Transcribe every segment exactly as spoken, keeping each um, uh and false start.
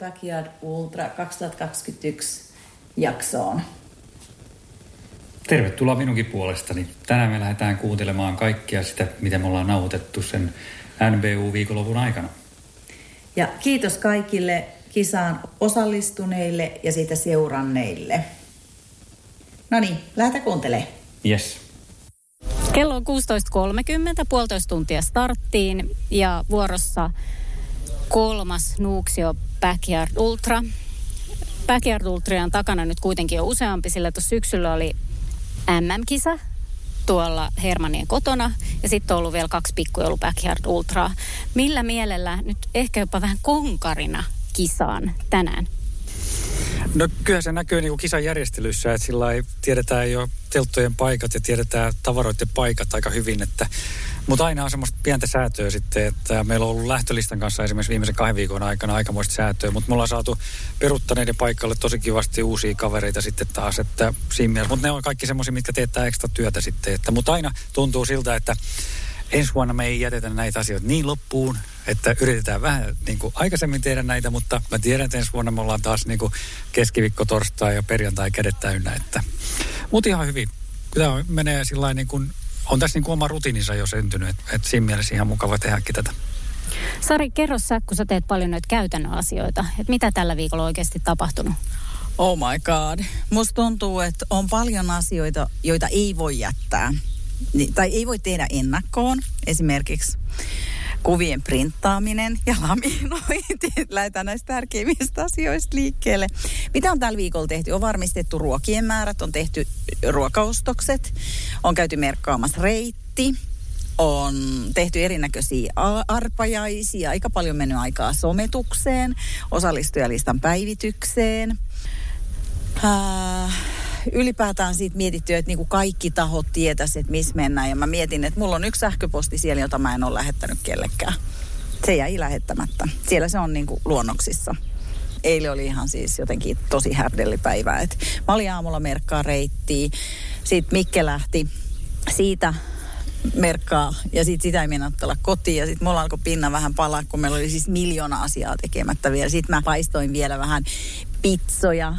Backyard Ultra kaksituhattakaksikymmentäyksi jaksoon. Tervetuloa minunkin puolestani. Tänään me lähdetään kuuntelemaan kaikkia sitä, mitä me ollaan nauhoitettu sen N B U-viikonlopun aikana. Ja kiitos kaikille kisaan osallistuneille ja siitä seuranneille. No niin, lähdetään kuuntelemaan. Yes. Kello on kuusitoista kolmekymmentä, puolitoista tuntia starttiin ja vuorossa kolmas Nuuksio Backyard Ultra. Backyard Ultrian takana nyt kuitenkin jo useampi, sillä tuossa syksyllä oli M M-kisa tuolla Hermannien kotona ja sitten on ollut vielä kaksi pikkujoulu Backyard Ultraa. Millä mielellä nyt ehkä jopa vähän konkarina kisaan tänään? No kyllähän se näkyy niin kuin kisan järjestelyissä, että sillä ei tiedetään jo telttojen paikat ja tiedetään tavaroiden paikat aika hyvin, että mutta aina on semmoista pientä säätöä sitten, että meillä on ollut lähtölistan kanssa esimerkiksi viimeisen kahden viikon aikana aikamoista säätöä, mutta me ollaan saatu peruttaneiden paikalle tosi kivasti uusia kavereita sitten taas, että siinä mielessä. Mutta ne on kaikki semmoisia, mitkä teettää ekstra työtä sitten, että mutta aina tuntuu siltä, että ensi vuonna me ei jätetä näitä asioita niin loppuun, että yritetään vähän niin kuin aikaisemmin tehdä näitä, mutta mä tiedän, että ensi vuonna me ollaan taas niin kuin keskiviikko, torstai ja perjantai kädet täynnä, että mutta ihan hyvin. Tämä menee sillain niin kuin on tässä niin kuin oma rutiininsa jo syntynyt, että et siinä mielessä ihan mukava tehdäkin tätä. Sari, kerro sä, kun sä teet paljon näitä käytännön asioita, että mitä tällä viikolla oikeasti tapahtunut? Oh my god. Musta tuntuu, että on paljon asioita, joita ei voi jättää. Tai ei voi tehdä ennakkoon, esimerkiksi kuvien printtaaminen ja laminointi. Lähdetään näistä tärkeimmistä asioista liikkeelle. Mitä on tällä viikolla tehty? On varmistettu ruokien määrät, on tehty ruokaostokset, on käyty merkkaamassa reitti, on tehty erinäköisiä arpajaisia, aika paljon mennyt aikaa sometukseen, osallistujalistan päivitykseen. Uh, ylipäätään siitä mietitty, että niinku kaikki tahot tietäisi, että missä mennään. Ja mä mietin, että mulla on yksi sähköposti siellä, jota mä en ole lähettänyt kellekään. Se jäi lähettämättä. Siellä se on niinku luonnoksissa. Eilen oli ihan siis jotenkin tosi härdellipäivää. Et mä olin aamulla merkkaa reittiä. Sitten Mikke lähti siitä merkkaa ja sitten sitä ei mennä ottaa kotiin. Ja sitten mulla alkoi pinna vähän palaa, kun meillä oli siis miljoona asiaa tekemättä vielä. Sitten mä paistoin vielä vähän pitsoja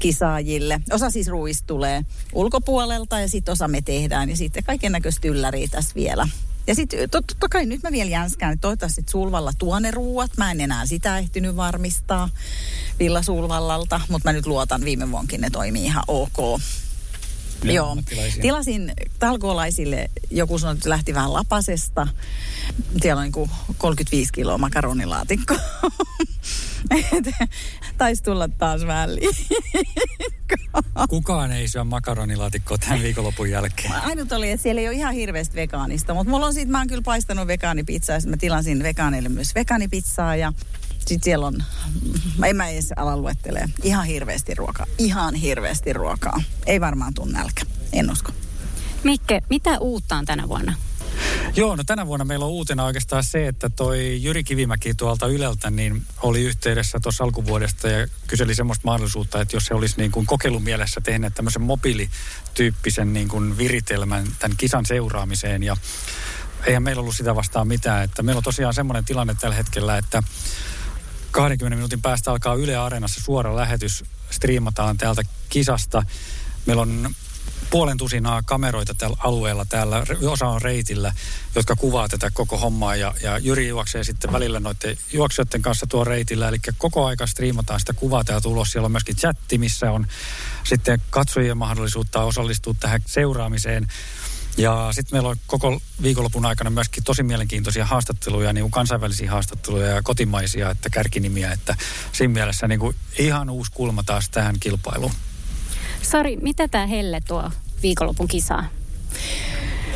kisaajille. Osa siis ruuista tulee ulkopuolelta ja sitten osa me tehdään ja sitten kaiken näköistä ylläriä tässä vielä. Ja sitten totta to, kai nyt mä vielä jänskään, että toivottavasti Sulvalla tuo ne ruuat. Mä en enää sitä ehtinyt varmistaa Villa Sulvallalta, mutta mä nyt luotan viime vuonkin, ne toimii ihan ok. Ja joo. Tilasin talkoolaisille, joku sanoi, että lähti vähän lapasesta. Siellä on niin kuin kolmekymmentäviisi kiloa makaronilaatikko. Taisi tulla taas vähän liikaa. Kukaan ei syö makaronilaatikkoa tämän viikonlopun jälkeen. Ainut oli, että siellä ei ole ihan hirveästi vegaanista, mutta mulla on siitä, mä oon kyllä paistanut vegaanipizzaa ja mä tilasin vegaaneille myös vegaanipizzaa ja sitten siellä on, en mä edes ala luettelee, ihan hirveästi ruokaa. Ihan hirveästi ruokaa. Ei varmaan tule nälkä, en usko. Mikke, mitä uutta on tänä vuonna? Joo, no tänä vuonna meillä on uutena oikeastaan se, että toi Jyri Kivimäki tuolta Yleltä niin oli yhteydessä tuossa alkuvuodesta ja kyseli semmoista mahdollisuutta, että jos se olisi niin kuin kokeilumielessä tehnyt tämmöisen mobiilityyppisen niin kuin viritelmän tämän kisan seuraamiseen ja eihän meillä ollut sitä vastaan mitään, että meillä on tosiaan semmoinen tilanne tällä hetkellä, että kahdenkymmenen minuutin päästä alkaa Yle Areenassa suora lähetys, striimataan täältä kisasta. Meillä on puolen tusinaa kameroita tällä alueella, täällä osa on reitillä, jotka kuvaa tätä koko hommaa ja, ja Jyri juoksee sitten välillä noiden juoksijoiden kanssa tuo reitillä, eli koko aika striimataan sitä kuvaa täältä ulos. Siellä on myöskin chatti, missä on sitten katsojien mahdollisuutta osallistua tähän seuraamiseen. Ja sitten meillä on koko viikonlopun aikana myöskin tosi mielenkiintoisia haastatteluja, niin kuin kansainvälisiä haastatteluja ja kotimaisia, että kärkinimiä, että siinä mielessä niin kuin ihan uusi kulma taas tähän kilpailuun. Sari, mitä tämä helle tuo viikonlopun kisaa?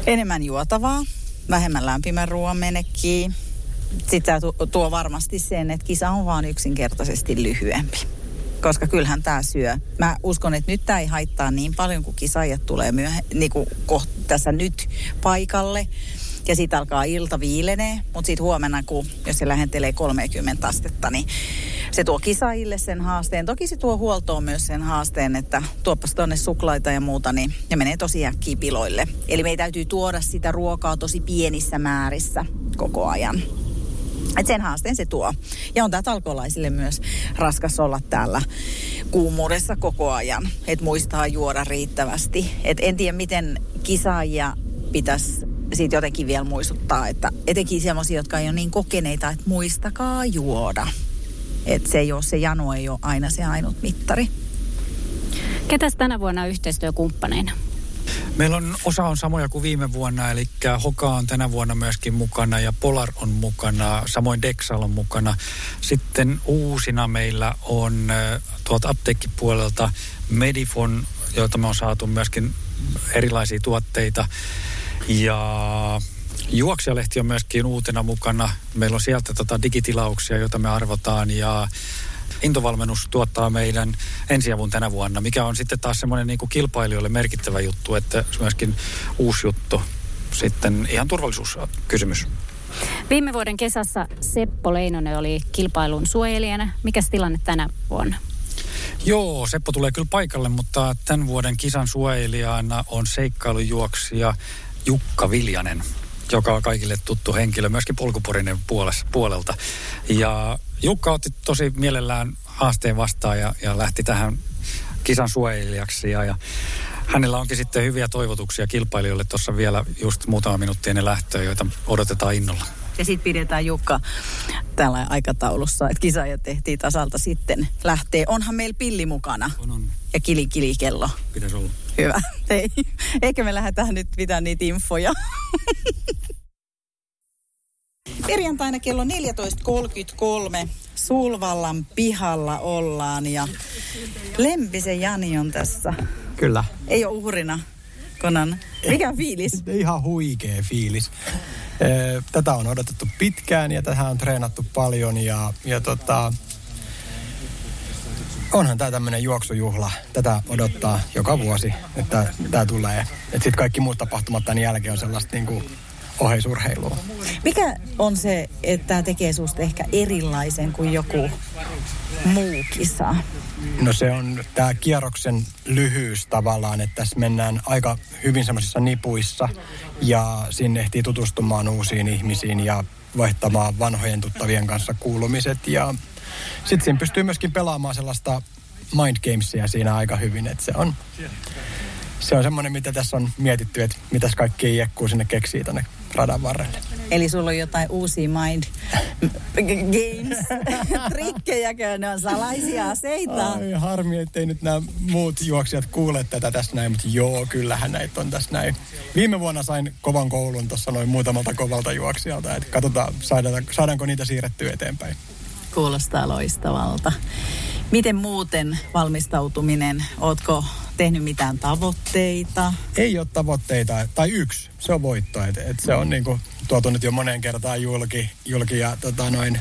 Enemmän juotavaa, vähemmän lämpimän ruoan menekkiä. Sitten tuo varmasti sen, että kisa on vaan yksinkertaisesti lyhyempi. Koska kyllähän tämä syö. Mä uskon, että nyt tämä ei haittaa niin paljon, kun kisaajat tulee myöh- niin kuin kohta tässä nyt paikalle. Ja sitten alkaa ilta viilenee, mutta sitten huomenna, kun jos se lähentelee kolmekymmentä astetta, niin se tuo kisaajille sen haasteen. Toki se tuo huoltoon myös sen haasteen, että tuoppas tuonne suklaita ja muuta, niin ne menee tosi äkkiä piloille. Eli meidän täytyy tuoda sitä ruokaa tosi pienissä määrissä koko ajan. Et sen haasteen se tuo. Ja on tää talkolaisille myös raskas olla täällä kuumuudessa koko ajan. Että muistaa juoda riittävästi. Et en tiedä, miten kisaajia pitäisi siitä jotenkin vielä muistuttaa. Että etenkin sellaisia, jotka ei ole niin kokeneita, että muistakaa juoda. Että se ei ole, se jano ei ole aina se ainut mittari. Ketäs tänä vuonna yhteistyökumppaneina? Meillä on, osa on samoja kuin viime vuonna, eli Hoka on tänä vuonna myöskin mukana ja Polar on mukana, samoin Dexal on mukana. Sitten uusina meillä on tuolta apteekkipuolelta Medifon, joita me on saatu myöskin erilaisia tuotteita. Ja Juoksijalehti on myöskin uutena mukana. Meillä on sieltä tota digitilauksia, joita me arvotaan ja Intovalmennus tuottaa meidän ensiavun tänä vuonna, mikä on sitten taas semmoinen niin kuin kilpailijoille merkittävä juttu, että myöskin uusi juttu, sitten ihan turvallisuuskysymys. Viime vuoden kesässä Seppo Leinonen oli kilpailun suojelijana. Mikäs tilanne tänä vuonna? Joo, Seppo tulee kyllä paikalle, mutta tämän vuoden kisan suojelijana on seikkailujuoksija Jukka Viljanen, joka on kaikille tuttu henkilö, myöskin polkupurinen puolelta. Ja Jukka otti tosi mielellään haasteen vastaan ja, ja lähti tähän kisan suojelijaksi. Ja, ja hänellä onkin sitten hyviä toivotuksia kilpailijoille tuossa vielä just muutama minuutti ennen lähtöä, joita odotetaan innolla. Ja sitten pidetään Jukka tällä aikataulussa, että kisaajat tehtiin tasalta sitten lähtee. Onhan meillä pilli mukana on, on. Ja kili kili kello. Pitäisi olla. Hyvä. Ei. Eikö me lähdetään nyt pitämään niitä infoja? Perjantaina kello neljätoista kolmekymmentäkolme Sulvallan pihalla ollaan ja Lempisen Jani on tässä. Kyllä. Ei ole uhrina, Konan. Mikä fiilis? Ihan huikea fiilis. Tätä on odotettu pitkään ja tähän on treenattu paljon ja, ja tota, onhan tämä tämmöinen juoksujuhla. Tätä odottaa joka vuosi, että tämä tulee. Että sitten kaikki muut tapahtumat tämän jälkeen on sellaista niin kuin oheisurheilua. Mikä on se, että tämä tekee susta ehkä erilaisen kuin joku muu kisa? No se on tämä kierroksen lyhyys tavallaan, että tässä mennään aika hyvin semmoisissa nipuissa ja sinne ehtii tutustumaan uusiin ihmisiin ja vaihtamaan vanhojen tuttavien kanssa kuulumiset ja sitten siinä pystyy myöskin pelaamaan sellaista mindgamesia siinä aika hyvin, että se on... Se on semmoinen, mitä tässä on mietitty, että mitäs kaikki jekkuu sinne keksii tonne radan varrelle. Eli sulla on jotain uusia mind games-trikkejäkö, ne on salaisia aseita. Ai, harmi, ettei nyt nämä muut juoksijat kuule tätä tässä näin, mutta joo, kyllähän näitä on tässä näin. Viime vuonna sain kovan koulun tuossa noin muutamalta kovalta juoksijalta, että katsotaan, saadaanko niitä siirrettyä eteenpäin. Kuulostaa loistavalta. Miten muuten valmistautuminen? Ootko tehnyt mitään tavoitteita? Ei ole tavoitteita, tai yksi, se on voitto. Et, et se on niinku tuotu nyt jo moneen kertaan julki, julki ja tota noin,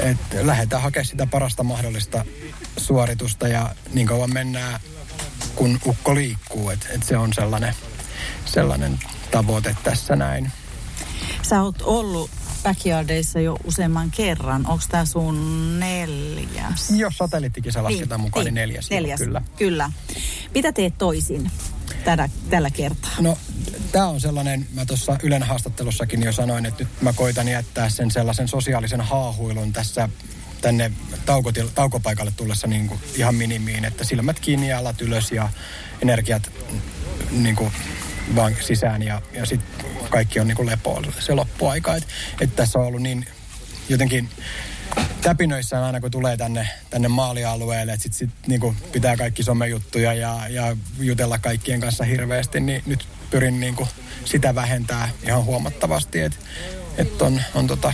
et lähdetään hakemaan sitä parasta mahdollista suoritusta ja niin kauan mennään, kun ukko liikkuu. Et, et se on sellainen, sellainen tavoite tässä näin. Sä oot ollut Backyardeissa jo useamman kerran. Onko tämä sun neljäs? Jos satelliittikisa lasketaan niin, mukaan, niin neljäs. neljäs. Kyllä. Kyllä. Mitä teet toisin tällä, tällä kertaa? No, tämä on sellainen, mä tuossa Ylen haastattelussakin jo sanoin, että nyt mä koitan jättää sen sellaisen sosiaalisen haahuilun tässä tänne taukotil, taukopaikalle tullessa niin kuin ihan minimiin, että silmät kiinni ja alat ylös ja energiat niin kuin vaan sisään ja, ja sitten kaikki on niin kuin lepoa se loppuaika. Että et tässä on ollut niin jotenkin täpinöissään aina kun tulee tänne, tänne maalialueelle, että sitten sit, niin kuin pitää kaikki somejuttuja ja, ja jutella kaikkien kanssa hirveästi, niin nyt pyrin niin kuin sitä vähentää ihan huomattavasti. Että et on, on tota,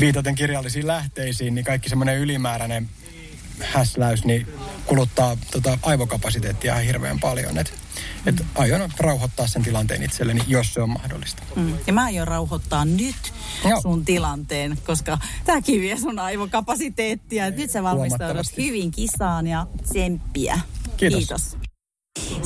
viitaten kirjallisiin lähteisiin, niin kaikki semmoinen ylimääräinen häsläys, niin kuluttaa tota aivokapasiteettia ihan hirveän paljon. Et, et aion rauhoittaa sen tilanteen itselleni, jos se on mahdollista. Mm. Ja mä aion rauhoittaa nyt Joo. sun tilanteen, koska tämäkin vie sun aivokapasiteettia. Nyt sä valmistaudut hyvin kisaan ja tsemppiä. Kiitos. Kiitos.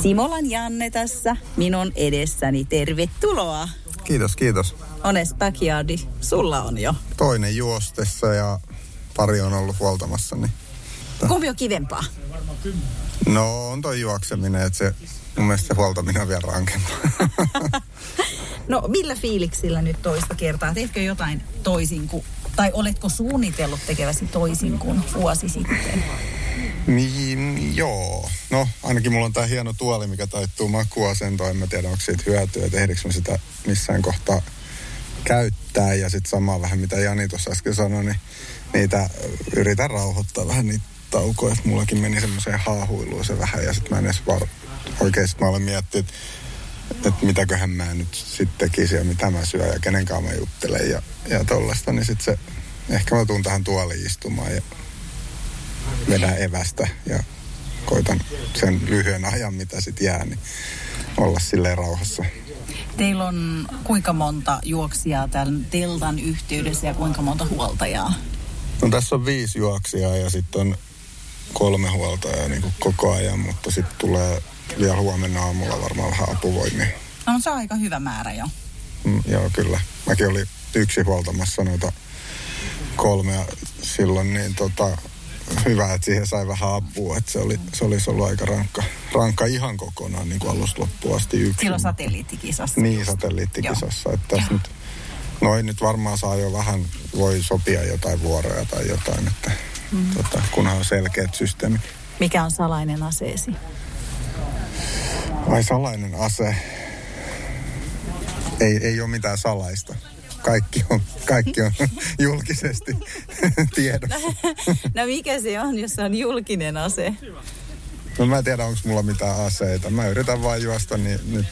Simolan Janne tässä minun edessäni. Tervetuloa. Kiitos, kiitos. Honest Backyardi, sulla on jo. Toinen juostessa ja pari on ollut huoltamassa. Niin. Kumpi on kivempaa? No on toi juokseminen, että se mun mielestä se huoltaminen on vielä rankempaa. No millä fiiliksillä nyt toista kertaa? Teetkö jotain toisin kuin, tai oletko suunnitellut tekeväsi toisin kuin vuosi sitten? Niin, joo. No, ainakin mulla on tää hieno tuoli, mikä taittuu makuasentoon. En mä tiedä, onko siitä hyötyä, tehdäänkö mä sitä missään kohtaa käyttää. Ja sitten samaa vähän, mitä Jani tuossa äsken sanoi, niin niitä yritän rauhoittaa vähän niitä taukoja. Että mullakin meni semmoiseen haahuiluun se vähän. Ja sitten mä en edes var... oikeasti mä olen miettinyt, että et mitäköhän mä nyt sitten tekisin ja mitä mä syön ja kenenkaan mä juttelen ja, ja tollaista. Niin sitten se, ehkä mä tuun tähän tuoliin istumaan ja vedän evästä ja koitan sen lyhyen ajan, mitä sit jää, niin olla silleen rauhassa. Teillä on kuinka monta juoksijaa tämän teltan yhteydessä ja kuinka monta huoltajaa? No tässä on viisi juoksijaa ja sitten on kolme huoltajaa niin kuin koko ajan, mutta sitten tulee vielä huomenna aamulla varmaan vähän apuvoimia. No se on aika hyvä määrä jo. Mm, joo, kyllä. Mäkin olin yksi huoltamassa noita kolmea silloin, niin tota... Hyvä, että siihen sai vähän apua, että se, oli, se olisi ollut aika rankka, rankka ihan kokonaan niin kuin alusta loppuun asti yksin. Silloin satelliittikisassa. Niin, satelliittikisassa. Että tässä nyt, noin nyt varmaan saa jo vähän, voi sopia jotain vuoroja tai jotain, että, mm. tota, kunhan on selkeät systeemit. Mikä on salainen aseesi? Ai salainen ase? Ei, ei ole mitään salaista. Kaikki on, kaikki on julkisesti tiedossa. No mikä se on, jos se on julkinen ase? No mä en tiedä, onko mulla mitään aseita. Mä yritän vaan juosta niin, nyt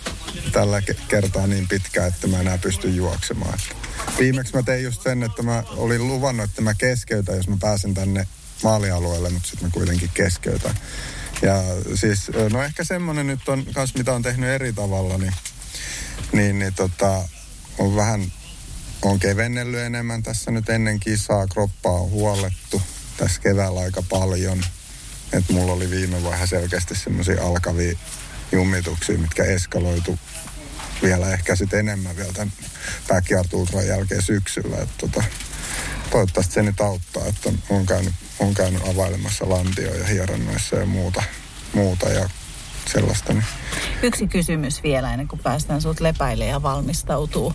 tällä kertaa niin pitkään, että mä enää pystyn juoksemaan. Viimeksi mä tein just sen, että mä olin luvannut, että mä keskeytän, jos mä pääsen tänne maalialueelle, mutta sitten mä kuitenkin keskeytän. Ja siis, no ehkä semmonen nyt on kanssa, mitä on tehnyt eri tavalla, niin, niin, niin tota, on vähän... Olen kevennellyt enemmän tässä nyt ennen kisaa. Kroppaa on huollettu tässä keväällä aika paljon. Et mulla oli viime vaiheessa selkeästi semmoisia alkavia jumituksia, mitkä eskaloitu vielä ehkä sitten enemmän vielä tämän Backyard Ultran jälkeen syksyllä. Et tota, toivottavasti se nyt auttaa, että olen käynyt, olen käynyt availemassa lantioja ja hieronnoissa ja muuta, muuta ja sellaista. Niin. Yksi kysymys vielä ennen kuin päästään sut lepäilemään ja valmistautuu.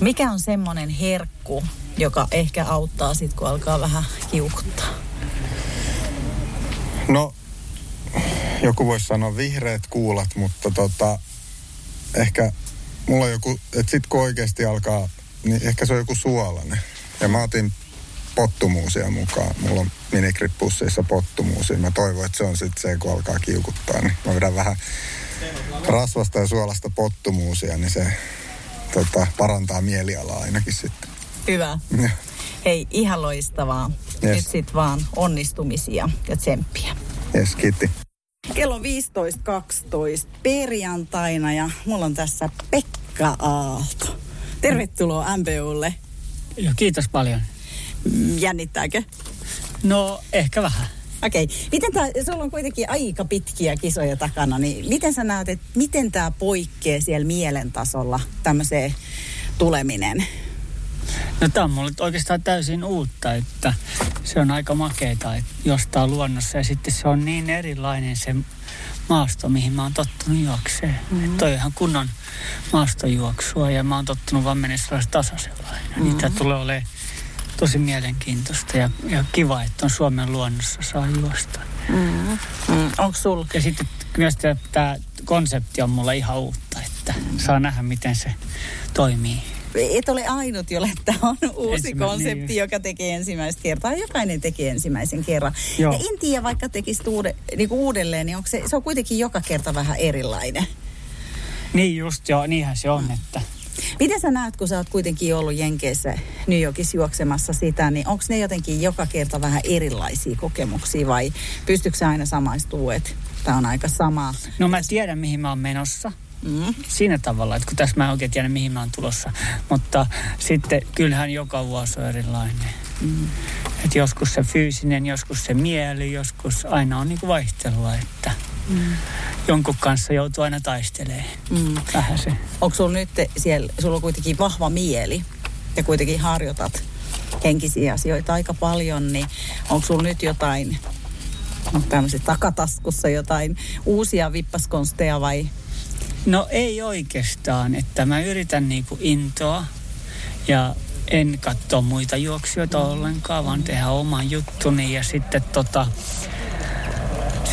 Mikä on semmoinen herkku, joka ehkä auttaa sitten, kun alkaa vähän kiukuttaa? No, joku voisi sanoa vihreät kuulat, mutta tota, ehkä mulla on joku, että sitten kun oikeasti alkaa, niin ehkä se on joku suolainen. Ja mä otin pottumuusia mukaan. Mulla on minikrippussissa pottumuusia. Mä toivon, että se on sitten se, kun alkaa kiukuttaa. Niin mä pidän vähän rasvasta ja suolasta pottumuusia, niin se... Tota, parantaa mielialaa ainakin sitten. Hyvä. Ja. Hei, ihan loistavaa. Yes. Nyt sitten vaan onnistumisia ja tsemppiä. Yes, kiitti. Kello on viisitoista kaksitoista perjantaina ja mulla on tässä Pekka Aalto. Tervetuloa N B U:lle. Joo, kiitos paljon. Jännittääkö? No, ehkä vähän. Okei. Miten tää, sulla on kuitenkin aika pitkiä kisoja takana, niin miten sä näet, että miten tämä poikkeaa siellä mielen tasolla tämmöiseen tuleminen? No tämä on mulle oikeastaan täysin uutta, että se on aika makeeta, että jostain luonnossa ja sitten se on niin erilainen se maasto, mihin mä oon tottunut juokseen. Mm-hmm. Että toi on ihan kunnon maastojuoksua ja mä oon tottunut vaan mennä sellaisella tasaisella aina. Mm-hmm. Niitä tulee olemaan tosi mielenkiintoista ja, ja kiva, että on Suomen luonnossa saa juosta. Mm. Mm. Onko sulla? Ja sitten myös tämä konsepti on mulle ihan uutta, että saa nähdä, miten se toimii. Et ole ainut, jolle tämä on uusi konsepti, niin. Joka tekee ensimmäistä kertaa. Jokainen tekee ensimmäisen kerran. Joo. Ja en tiedä, vaikka tekisit uude, niinku uudelleen, niin onko se, se on kuitenkin joka kerta vähän erilainen. Niin just joo, niinhän se on, mm. että... Miten sä näet, kun sä oot kuitenkin ollut Jenkeissä New Yorkissa juoksemassa sitä, niin onko ne jotenkin joka kerta vähän erilaisia kokemuksia vai pystytkö sä aina samaistumaan, että tämä on aika sama? No mä tiedän, mihin mä oon menossa. Mm. Siinä tavalla, että kun tässä mä en oikein tiedä, mihin mä oon tulossa. Mutta sitten kyllähän joka vuosi on erilainen. Mm. Et joskus se fyysinen, joskus se mieli, joskus aina on niinku vaihtelua, että mm. jonkun kanssa joutuu aina taistelemaan mm. vähän se. Onko sulla nyt siellä, sulla on kuitenkin vahva mieli ja kuitenkin harjoitat henkisiä asioita aika paljon, niin onko sulla nyt jotain, onko tämmöisessä takataskussa jotain uusia vippaskonsteja vai? No ei oikeastaan, että mä yritän niinku intoa ja en katso muita juoksijoita mm. ollenkaan, vaan mm. tehdä oman juttuni ja sitten tota,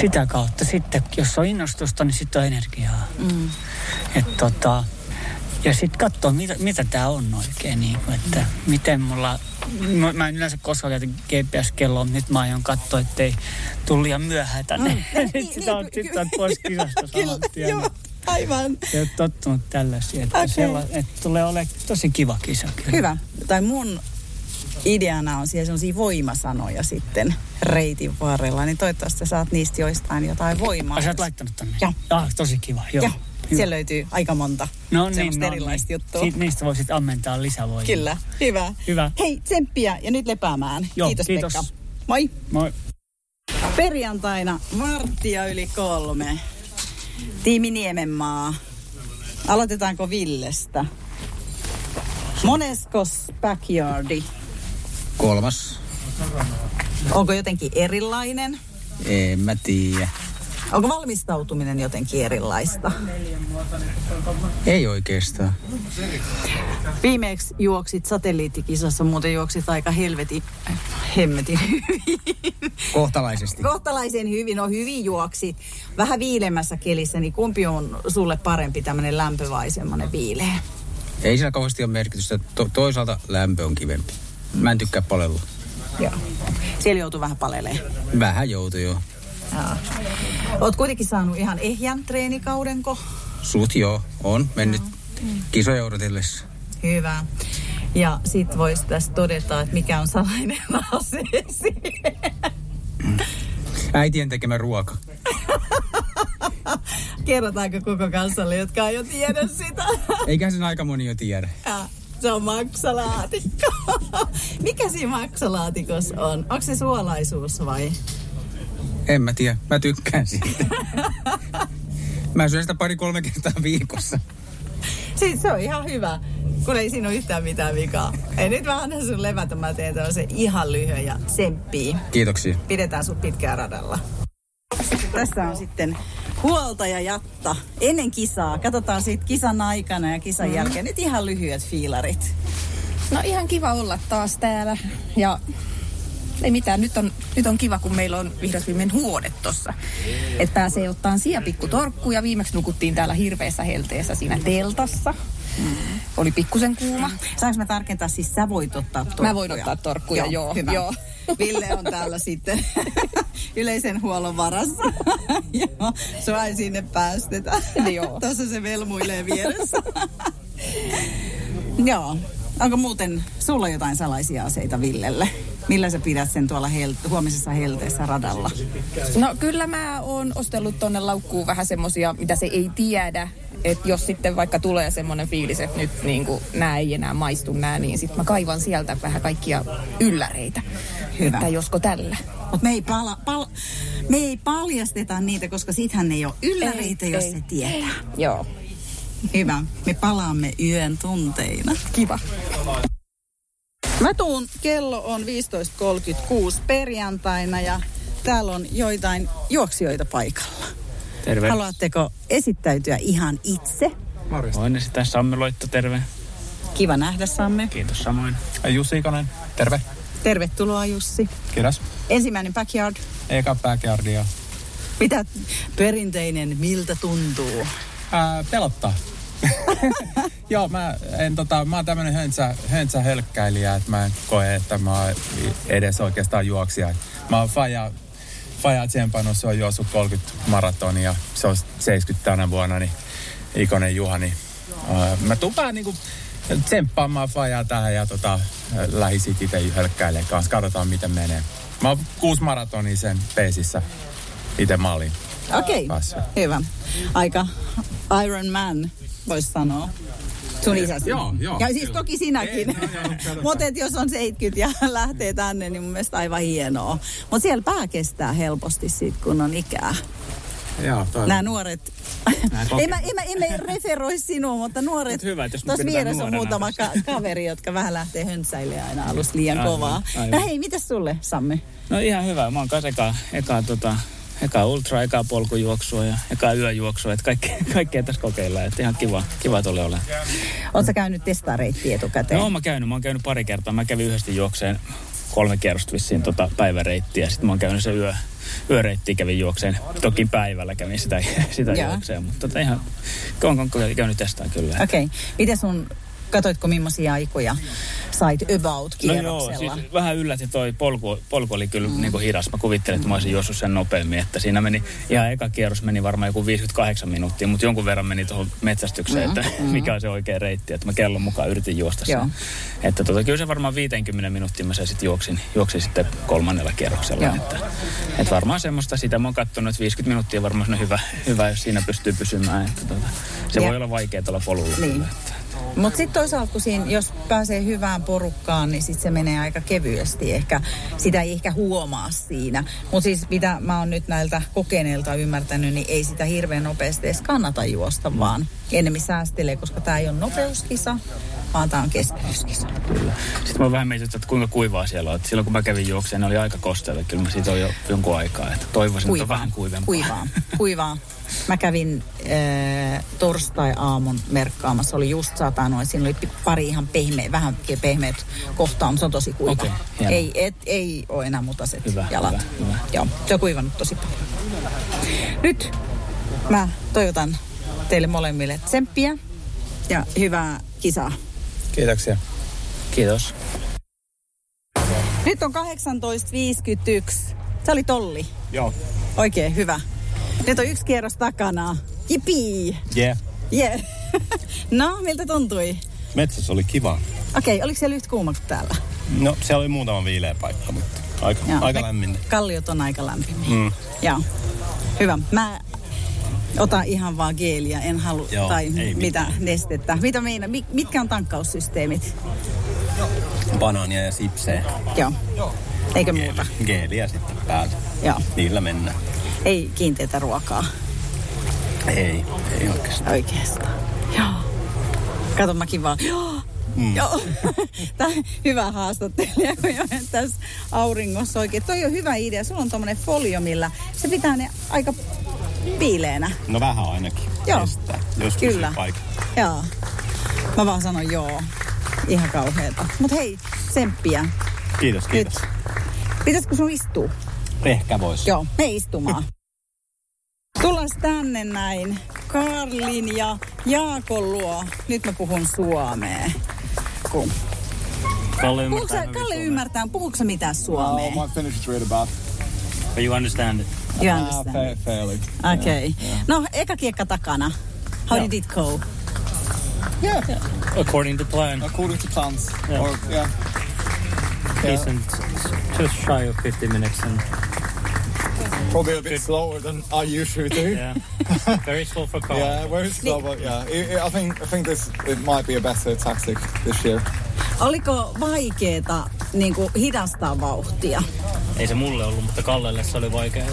sitä kautta sitten, jos on innostusta, niin sitten on energiaa. Mm. Et tota, ja sitten katsoa, mitä, mitä tämä on oikein, niinku, että mm. miten mulla, mä, mä en yleensä koskaan käytä G P S-kelloa, nyt mä aion katsoa, ettei tule liian myöhään tänne. Mm. Nyt sitä on, sit on pois kisasta saman. Aivan. Ei ole tottunut tällaisia, että, okay. sella, että tulee olemaan tosi kiva kisa. Kyllä. Hyvä. Tai mun ideana on siellä sellaisia voimasanoja sitten reitin varrella, niin toivottavasti saat niistä joistain jotain voimaa. Ai, sä oot laittanut tänne? Joo. Ah, tosi kiva, joo. joo. Siellä löytyy aika monta no, semmoista niin, erilaista no, juttua. Siitä, niistä voi sitten ammentaa lisävoimaa. Kyllä, hyvä. hyvä. Hei, tsemppiä ja nyt lepäämään. Joo, kiitos, kiitos Pekka. Moi. Moi. Perjantaina varttia yli kolme. Tiimi Niemenmaa. Aloitetaanko Villestä? Moneskos backyardi? Kolmas. Onko jotenkin erilainen? En mä tiedä. Onko valmistautuminen jotenkin erilaista? Ei oikeastaan. Viimeksi juoksit satelliittikisassa, muuten juoksit aika helvetin, hemmetin hyvin. Kohtalaisesti. Kohtalaisen hyvin, no hyvin juoksit. Vähän viilemässä kelissä, niin kumpi on sulle parempi, tämmöinen lämpö vai semmoinen viileä? Ei sillä kauheasti ole merkitystä. To- toisaalta lämpö on kivempi. Mä en tykkää palella. Joo. Siellä joutuu vähän palelemaan. Vähän joutuu, joo. Jaa. Oot kuitenkin saanut ihan ehjän treenikaudenko? Suht joo, on mennyt mm. kisoja odotellessa. Hyvä. Ja sit vois tässä todeta, että mikä on salainen aseesi. Äitien tekemä ruoka. Kerrotaanko koko kansalle, jotka ei jo tiedä sitä? Eiköhän sen aika moni jo tiedä. Jaa. Se on maksalaatikko. Mikä siinä maksalaatikossa on? Onko se suolaisuus vai? En mä tiedä. Mä tykkään siitä. Mä syön sitä pari-kolme kertaa viikossa. Siis se on ihan hyvä, kun ei siinä ole yhtään mitään vikaa. Ei nyt mä annan sun levätä. Mä teen tämmöisen ihan lyhyen ja tsemppii. Kiitoksia. Pidetään sut pitkään radalla. Tässä on sitten huoltaja Jatta ennen kisaa. Katsotaan siitä kisan aikana ja kisan mm-hmm. jälkeen. Nyt ihan lyhyet fiilarit. No ihan kiva olla taas täällä ja... Ei mitään, nyt on, nyt on kiva, kun meillä on vihdoin viimein huone tossa. Että pääsee ottaan siellä pikku torkkuun ja viimeksi nukuttiin täällä hirveässä helteessä siinä teltassa. Mm. Oli pikkusen kuuma. Saanko mä tarkentaa, siis sä voit ottaa torkkuja? Mä voin ottaa torkkuja, joo. joo, hyvä. joo. Ville on täällä sitten yleisen huollon varassa. Joo, sua ei sinne päästetä. Joo. Tuossa se velmuilee vieressä. Joo. Onko muuten sulla jotain salaisia aseita Villelle? Millä sä pidät sen tuolla hel- huomisessa helteessä radalla? No kyllä mä oon ostellut tonne laukkuun vähän semmosia, mitä se ei tiedä. Että jos sitten vaikka tulee semmoinen fiilis, että nyt niinku nää ei enää maistu nää, niin sit mä kaivan sieltä vähän kaikkia ylläreitä. Hyvä. Että josko tällä. Mut me ei, pala, pal, me ei paljasteta niitä, koska siitähän ei ole ylläreitä, ei, jos ei. Se tietää. Joo. Hyvä. Me palaamme yön tunteina. Kiva. Mä tuun, kello on viisitoista kolmekymmentäkuusi perjantaina ja täällä on joitain juoksijoita paikalla. Terve. Haluatteko esittäytyä ihan itse? Morjesta. Voin esittää Samme Loitto, terve. Kiva nähdä Samme. Kiitos samoin. Jussi Ikonen, terve. Tervetuloa Jussi. Kiitos. Ensimmäinen backyard. Eka backyardia. Mitä perinteinen, miltä tuntuu? Ää, pelottaa. Joo, mä, en, tota, mä oon tämmönen höntsä, höntsä hölkkäilijä, että mä en koe, että mä oon edes oikeastaan juoksija. Mä oon faja, faja tsempannut, se on juossut kolmekymmentä maratonia, se on seitsemänkymmentä tänä vuonna, niin Ikonen Juha. Niin, ää, mä tuun vähän niinku tsemppaamaan fajaa tähän ja tota, lähisit itse hölkkäilee kanssa. Katsotaan, miten menee. Mä oon kuusi maratonia sen peesissä itse maalin. Okei, okay. Hyvä. Aika Iron Man, voisi sanoa. Sun isäsi. Joo, joo. Ja siis kyllä. Toki sinäkin. Mutta jos on seitsemänkymmentä ja lähtee tänne, niin mun mielestä aivan hienoa. Mutta siellä pää kestää helposti sit, kun on ikää. Joo, toivon. Nämä nuoret, en mä, en mä, en mä referoi sinua, mutta nuoret, Mut tuossa vieressä on muutama ka- kaveri, jotka vähän lähtee höntsäilemään aina alusta liian aivan, kovaa. Aivan. No hei, mitäs sulle, Samme? No ihan hyvä, mä oon kanssa eka, eka, tota, eka ultra, eka polkujuoksua ja eka yöjuoksua, että kaikki, kaikkea tässä kokeillaan, että ihan kiva, kiva tuolle ole. Ootko sä käynyt testaa reittiä etukäteen? No oon mä käynyt, mä oon käynyt pari kertaa, mä kävin yhdesti juokseen kolme kierrosta vissiin tota päiväreittiä ja sitten mä oon käynyt sen yö. Yöreittiä kävin juokseen. Toki päivällä kävin sitä, sitä juokseen, mutta tota ihan käynyt testaa kyllä. Okei. Okay. Miten sun, katoitko millaisia aikoja sait about-kierroksella? No joo, siis vähän yllätti toi polku, polku oli kyllä mm. niin kuin hidas. Mä kuvittelin, että mä olisin juossut sen nopeammin, että siinä meni, ihan eka kierros meni varmaan joku viisikymmentäkahdeksan minuuttia, mutta jonkun verran meni tuohon metsästykseen, mm. että mm. mikä on se oikea reitti, että mä kellon mukaan yritin juosta sen. Joo. Että tota, kyllä se varmaan viisikymmentä minuuttia mä sen sitten juoksin, juoksin sitten kolmannella kierroksella. Että, että varmaan semmoista, sitä mä oon katsonut, että viisikymmentä minuuttia varmaan on hyvä, hyvä, jos siinä pystyy pysymään. Että tota, se ja. voi olla vaikea tuolla polulla. Niin. Mutta sitten toisaalta, kun siinä, jos pääsee hyvään porukkaan, niin sitten se menee aika kevyesti. Ehkä, sitä ei ehkä huomaa siinä. Mutta siis mitä mä oon nyt näiltä kokeneilta ymmärtänyt, niin ei sitä hirveän nopeasti edes kannata juosta, vaan enemmän säästelee, koska tämä ei ole nopeuskisa, vaan tämä on kestävyyskisa. Kyllä. Sitten mä vähän mietin, että kuinka kuivaa siellä on. Silloin kun mä kävin juokseen, ne oli aika kosteella. Kyllä mä siitä oon jo jonkun aikaa. Että toivoisin, kuivaa. Että on vähän kuivempaa. Kuivaa, kuivaa. Mä kävin äh, torstai-aamun merkkaamassa, oli just satanut, siinä oli pari ihan pehmeä, vähän pehmeät kohtaa, mutta se on tosi kuiva. Okay, ei, et, ei ole enää mutaset hyvä, jalat. Hyvä, hyvä. Joo, se on kuivannut tosi paljon. Nyt mä toivotan teille molemmille tsemppiä ja hyvää kisaa. Kiitoksia. Kiitos. Nyt on kahdeksantoista viisikymmentäyksi. Sä olit Olli. Joo. Oikein hyvä. Nyt on yksi kierros takana. Jipii! Jee. Yeah. Yeah. No, miltä tuntui? Metsässä oli kiva. Okei, okay, oliko siellä yhtä kuuma kuin täällä? No, siellä oli muutama viileä paikka, mutta aika, aika lämmin. Kalliot on aika lämmin. Mm. Joo, hyvä. Mä otan ihan vaan geeliä, en halua, tai mitä mitään. Nestettä. Mitä meina, mitkä on tankkaussysteemit? Banaania ja sipsejä. Joo, eikö Geeli, muuta? Geeliä sitten päälle. Joo. Niillä mennään. Ei kiinteitä ruokaa. Ei, ei oikeastaan. Oikeastaan. Joo. Kato mäkin vaan. Joo. Mm. Joo. Tää on hyvä haastattelija, kun jo tässä auringossa oikein. Toi on hyvä idea. Sulla on tommonen folio, millä se pitää ne aika piileänä. No vähän ainakin. Joo. Estää. Joskus kyllä. Joo. Mä vaan sanon joo. Ihan kauheeta. Mut hei, tsemppiä. Kiitos, kiitos. Nyt. Pitäisikö sun istua? Ehkä vois. Joo, me istumaan. Tulas tänne näin Karlin ja Jaakon luo. Nyt mä puhun suomea. Kun... Kalle ymmärtää. Puhuksä, Kalle ymmärtää. Puhuuko sä mitään suomea? No, I'm not finished read about. But you understand it. You understand ah, fair, fairly. Okei. Okay. Yeah, yeah. No, eka kiekka takana. How yeah. did it go? Yeah. yeah. According to plan. According to plans. Yeah. Or, yeah. Decent. Yeah. Just shy of fifty minutes and probably a bit good. Slower than I usually do. Yeah, very slow for Carl. Yeah, very slow, but yeah, I think I think this it might be a better tactic this year. Oliko vaikeeta niinku hidastaa vauhtia? Ei se mulle ollut, mutta Kallelle se oli vaikeaa.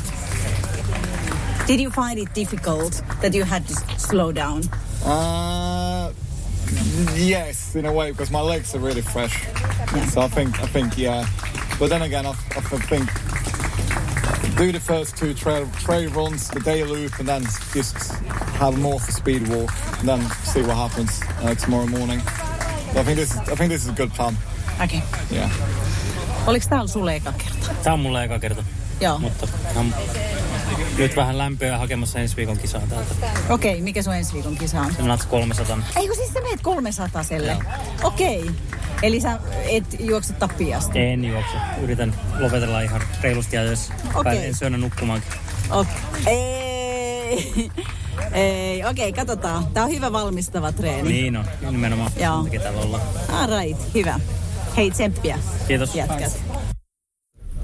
Did you find it difficult that you had to slow down? Uh, yes, in a way, because my legs are really fresh. Yeah. So I think I think yeah, but then again, I, I think. Do the first two trail, trail runs, the day loop, and then just have more for speed walk, and then see what happens uh, tomorrow morning. So I think this, I think this is a good plan. Okay. Yeah. Oliko tää on sulle eka kerta? Tää on mulle eka kerta. Joo. Mutta on nyt vähän lämpöä hakemassa ensi viikon kisaa täältä. Okei, okay, mikä sun ensi viikon kisa on? Se on kolmesataa. Eikö siis sä meet kolmesataselle? Okei. Okay. Eli sä et juokse tappiin asti? En juokse. Yritän lopetella ihan reilusti ja jos okay. pääsen syönä nukkumaankin. Okei. Okay. Ei, okei, okay, katsotaan. Tää on hyvä valmistava treeni. Niin on, nimenomaan. Joo. All right, hyvä. Hei, tsemppiä. Kiitos. Jätkät.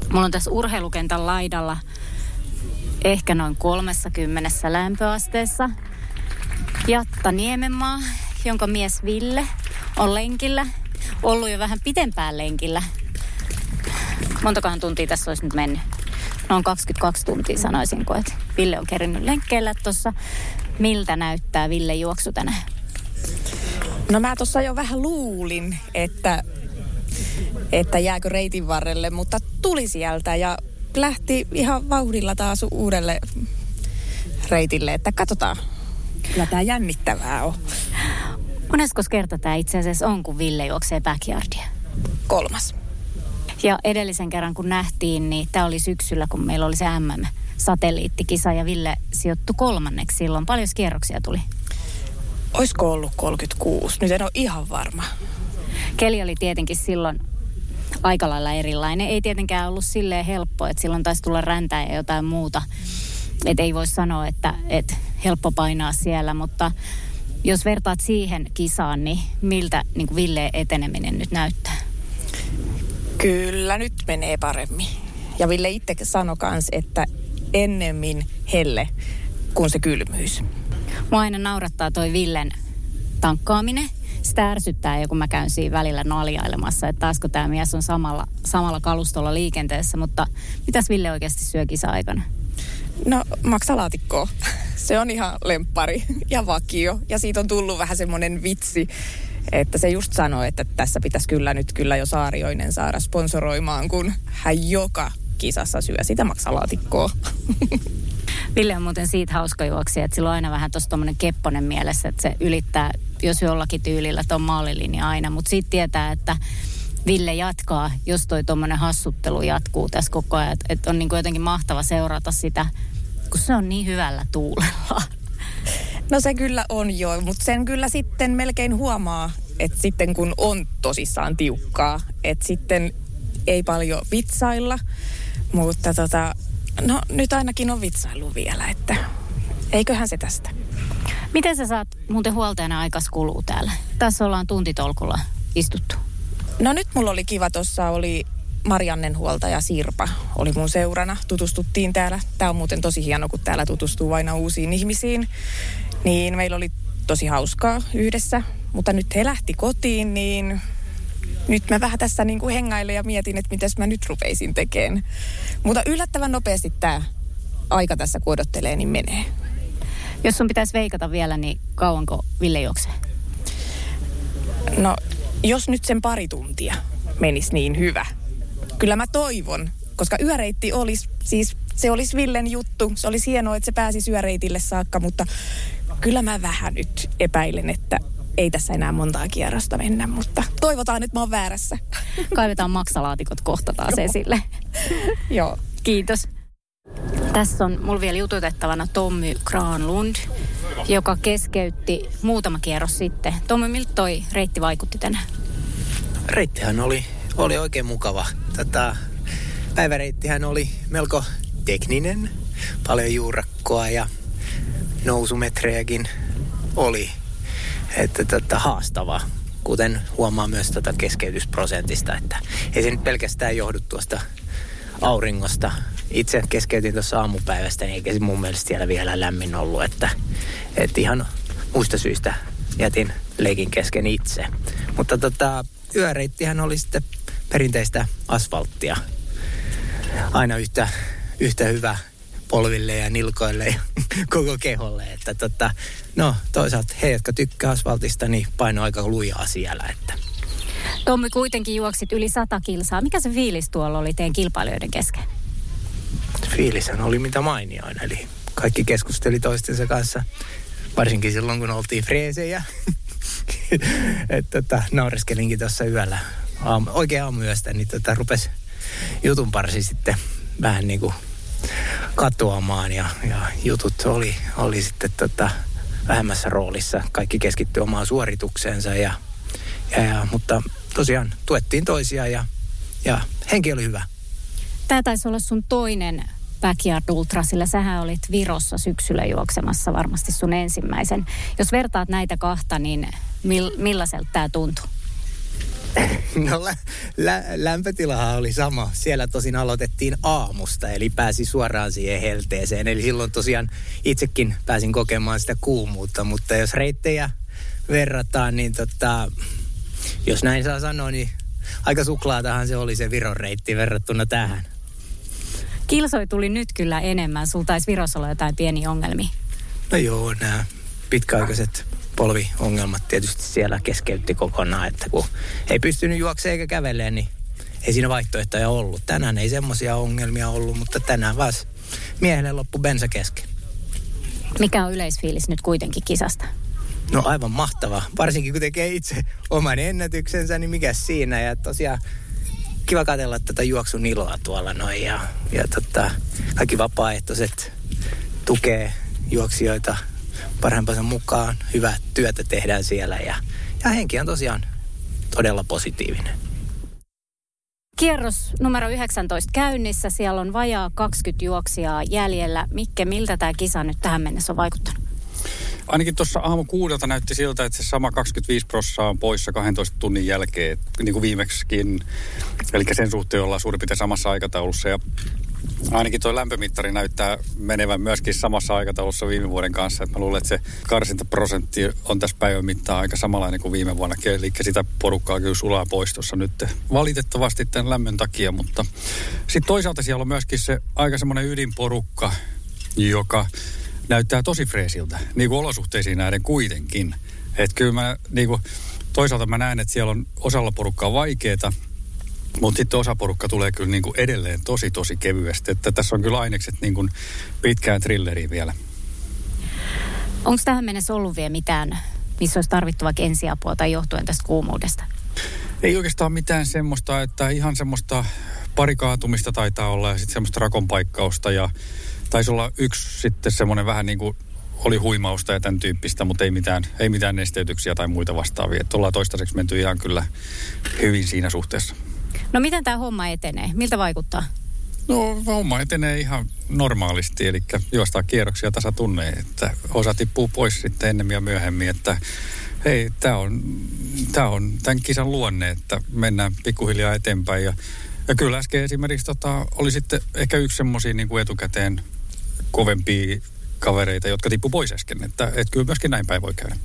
Mulla on tässä urheilukentän laidalla ehkä noin kolmekymmentä lämpöasteessa Jatta Niemenmaa, jonka mies Ville on lenkillä. Ollut jo vähän pitempään lenkillä. Montakohan tuntia tässä olisi nyt mennyt? Noin kaksikymmentäkaksi tuntia sanoisin, että Ville on kerinnyt lenkkeellä tuossa. Miltä näyttää Ville juoksu tänään? No mä tuossa jo vähän luulin, että, että jääkö reitin varrelle, mutta tuli sieltä ja lähti ihan vauhdilla taas uudelle reitille, että katsotaan. Kyllä tää jännittävää on. Monesko kerta tää itse asiassa on, kun Ville juoksee backyardia? Kolmas. Ja edellisen kerran kun nähtiin, niin tämä oli syksyllä, kun meillä oli se M M-satelliittikisa ja Ville sijoittui kolmanneksi silloin. Paljon kierroksia tuli? Olisiko ollut kolmekymmentäkuusi? Nyt en ole ihan varma. Keli oli tietenkin silloin aika lailla erilainen. Ei tietenkään ollut silleen helppo, että silloin taisi tulla räntää ja jotain muuta. Et ei voi sanoa, että et helppo painaa siellä, mutta jos vertaat siihen kisaan, niin miltä niin Ville eteneminen nyt näyttää? Kyllä, nyt menee paremmin. Ja Ville itse sanoi kans, että ennemmin helle kuin se kylmyys. Mua aina naurattaa toi Villen tankkaaminen. Sitä ärsyttää jo, kun mä käyn siinä välillä naljailemassa, että taasko tämä mies on samalla, samalla kalustolla liikenteessä. Mutta mitäs Ville oikeasti syö kisa-aikana? No, maksalaatikkoa. Se on ihan lemppari ja vakio. Ja siitä on tullut vähän semmoinen vitsi. Että se just sanoi, että tässä pitäisi kyllä nyt kyllä jo Saarioinen saada sponsoroimaan, kun hän joka kisassa syö sitä maksalaatikkoa. Ville on muuten siitä hauska juoksija, että sillä on aina vähän tuossa tuommoinen kepponen mielessä, että se ylittää, jos jollakin tyylillä tuon maalilinja aina. Mutta siitä tietää, että Ville jatkaa, jos toi tuommoinen hassuttelu jatkuu tässä koko ajan. Että on niin kuin jotenkin mahtava seurata sitä, kun se on niin hyvällä tuulella. No se kyllä on joo, mutta sen kyllä sitten melkein huomaa, että sitten kun on tosissaan tiukkaa, että sitten ei paljon vitsailla, mutta tota, no nyt ainakin on vitsailu vielä, että eiköhän se tästä. Miten sä saat muuten huoltajana aikas kuluu täällä? Tässä ollaan tuntitolkulla istuttu. No nyt mulla oli kiva, tuossa oli Mariannen huoltaja Sirpa oli mun seurana, tutustuttiin täällä. Tää on muuten tosi hieno, kun täällä tutustuu aina uusiin ihmisiin. Niin meillä oli tosi hauskaa yhdessä, mutta nyt he lähti kotiin, niin nyt mä vähän tässä niin kuin hengailen ja mietin, että mitäs mä nyt rupeisin tekemään. Mutta yllättävän nopeasti tää aika tässä kun odottelee, niin menee. Jos sun pitäisi veikata vielä, niin kauanko Ville juoksee? No, jos nyt sen pari tuntia menisi niin hyvä. Kyllä mä toivon, koska yöreitti olisi, siis se olisi Villen juttu. Se olisi hienoa, että se pääsisi yöreitille saakka, mutta kyllä mä vähän nyt epäilen, että ei tässä enää montaa kierrosta mennä, mutta toivotaan, että mä oon väärässä. Kaivetaan maksalaatikot kohta taas esille. Joo. Kiitos. Tässä on mulla vielä jututettavana Tommi Kranlund, joka keskeytti muutama kierros sitten. Tommi, miltä toi reitti vaikutti tänään? Reittihän oli... Oli oikein mukava. Tätä päiväreittihän oli melko tekninen, paljon juurakkoa ja nousumetrejäkin oli. Että tätä haastavaa, kuten huomaa myös tätä keskeytysprosentista, että ei se nyt pelkästään johdu tuosta auringosta. Itse keskeytin tuossa aamupäivästä, niin eikä se mun mielestä siellä vielä lämmin ollut, että, että ihan muista syistä jätin leikin kesken itse. Mutta tota, yöreittihän oli sitten perinteistä asfalttia. Aina yhtä, yhtä hyvä polville ja nilkoille ja koko keholle. Että tota, no toisaalta he, jotka tykkää asfaltista, niin paino aika lujaa siellä. Että. Tommi, kuitenkin juoksit yli sata kilsaa. Mikä se fiilis tuolla oli teidän kilpailijoiden kesken? Fiilishän oli mitä mainioin. Eli kaikki keskusteli toistensa kanssa, varsinkin silloin kun oltiin freesejä. Että tota, naureskelinkin tuossa yöllä, aamu, oikein aamuyöstä, niin tota, rupesi jutun parsi sitten vähän niin kuin katoamaan ja, ja jutut oli, oli sitten tota, vähemmässä roolissa. Kaikki keskittyi omaan suoritukseensa, ja, ja, ja, mutta tosiaan tuettiin toisiaan ja, ja henki oli hyvä. Tämä taisi olla sun toinen Backyard Ultra, sillä sähän olit Virossa syksyllä juoksemassa varmasti sun ensimmäisen. Jos vertaat näitä kahta, niin mil- millaiselta tämä tuntuu? No lä- lä- lämpötilahan oli sama. Siellä tosin aloitettiin aamusta, eli pääsi suoraan siihen helteeseen. Eli silloin tosiaan itsekin pääsin kokemaan sitä kuumuutta, mutta jos reittejä verrataan, niin tota, jos näin saa sanoa, niin aika suklaatahan se oli se Viron reitti verrattuna tähän. Kilsoi tuli nyt kyllä enemmän. Sulla taisi Virossa olla jotain pieniä ongelmia. No joo, nämä pitkäaikaiset polviongelmat tietysti siellä keskeytti kokonaan, että kun ei pystynyt juoksemaan eikä kävelemään, niin ei siinä vaihtoehtoja ollut. Tänään ei semmoisia ongelmia ollut, mutta tänään vaan miehelle loppu bensa kesken. Mikä on yleisfiilis nyt kuitenkin kisasta? No aivan mahtavaa. Varsinkin kun tekee itse oman ennätyksensä, niin mikä siinä. Ja tosiaan kiva katsella tätä juoksun iloa tuolla noin. Ja, ja tota, kaikki vapaaehtoiset tukee juoksijoita parhaimpansa mukaan. Hyvää työtä tehdään siellä. Ja, ja henki on tosiaan todella positiivinen. Kierros numero yhdeksäntoista käynnissä. Siellä on vajaa kaksikymmentä juoksijaa jäljellä. Mikke, miltä tämä kisa nyt tähän mennessä on vaikuttanut? Ainakin tuossa aamu kuudelta näytti siltä, että se sama kaksikymmentäviisi prosenttia on poissa kahdentoista tunnin jälkeen, niin kuin viimeksikin. Eli sen suhteen ollaan suurin piirtein samassa aikataulussa. Ja ainakin tuo lämpömittari näyttää menevän myöskin samassa aikataulussa viime vuoden kanssa. Et mä luulen, että se karsintaprosentti on tässä päivän mittaan aika samanlainen kuin viime vuonna. Eli sitä porukkaa kyllä sulaa pois tuossa nyt valitettavasti tämän lämmön takia. Mutta sitten toisaalta siellä on myöskin se aika semmoinen ydinporukka, joka näyttää tosi freesiltä, niin kuin olosuhteisiin näiden kuitenkin. Että kyllä mä, niin kuin, toisaalta mä näen, että siellä on osalla porukkaa vaikeeta, mutta sitten osa porukka tulee kyllä niin kuin edelleen tosi, tosi kevyesti. Että tässä on kyllä ainekset niin kuin pitkään thrilleriin vielä. Onko tähän mennessä ollut vielä mitään, missä olisi tarvittu vaikka ensiapua tai johtuen tästä kuumuudesta? Ei oikeastaan mitään semmoista, että ihan semmoista pari kaatumista taitaa olla ja sitten semmoista rakonpaikkausta ja taisi olla yksi sitten semmoinen vähän niin kuin oli huimausta ja tämän tyyppistä, mutta ei mitään, ei mitään nesteytyksiä tai muita vastaavia. Että ollaan toistaiseksi menty ihan kyllä hyvin siinä suhteessa. No miten tämä homma etenee? Miltä vaikuttaa? No homma etenee ihan normaalisti, eli juostaa kierroksia tasatunneen, että osa tippuu pois sitten ennemmin ja myöhemmin, että hei, tämä on, tämä on tämän kisan luonne, että mennään pikkuhiljaa eteenpäin. Ja, ja kyllä äsken esimerkiksi tota, oli sitten ehkä yksi semmoisia niin kuin etukäteen kovempia kavereita, jotka tippu pois äsken. Että et kyllä myöskin näin päin voi käydä.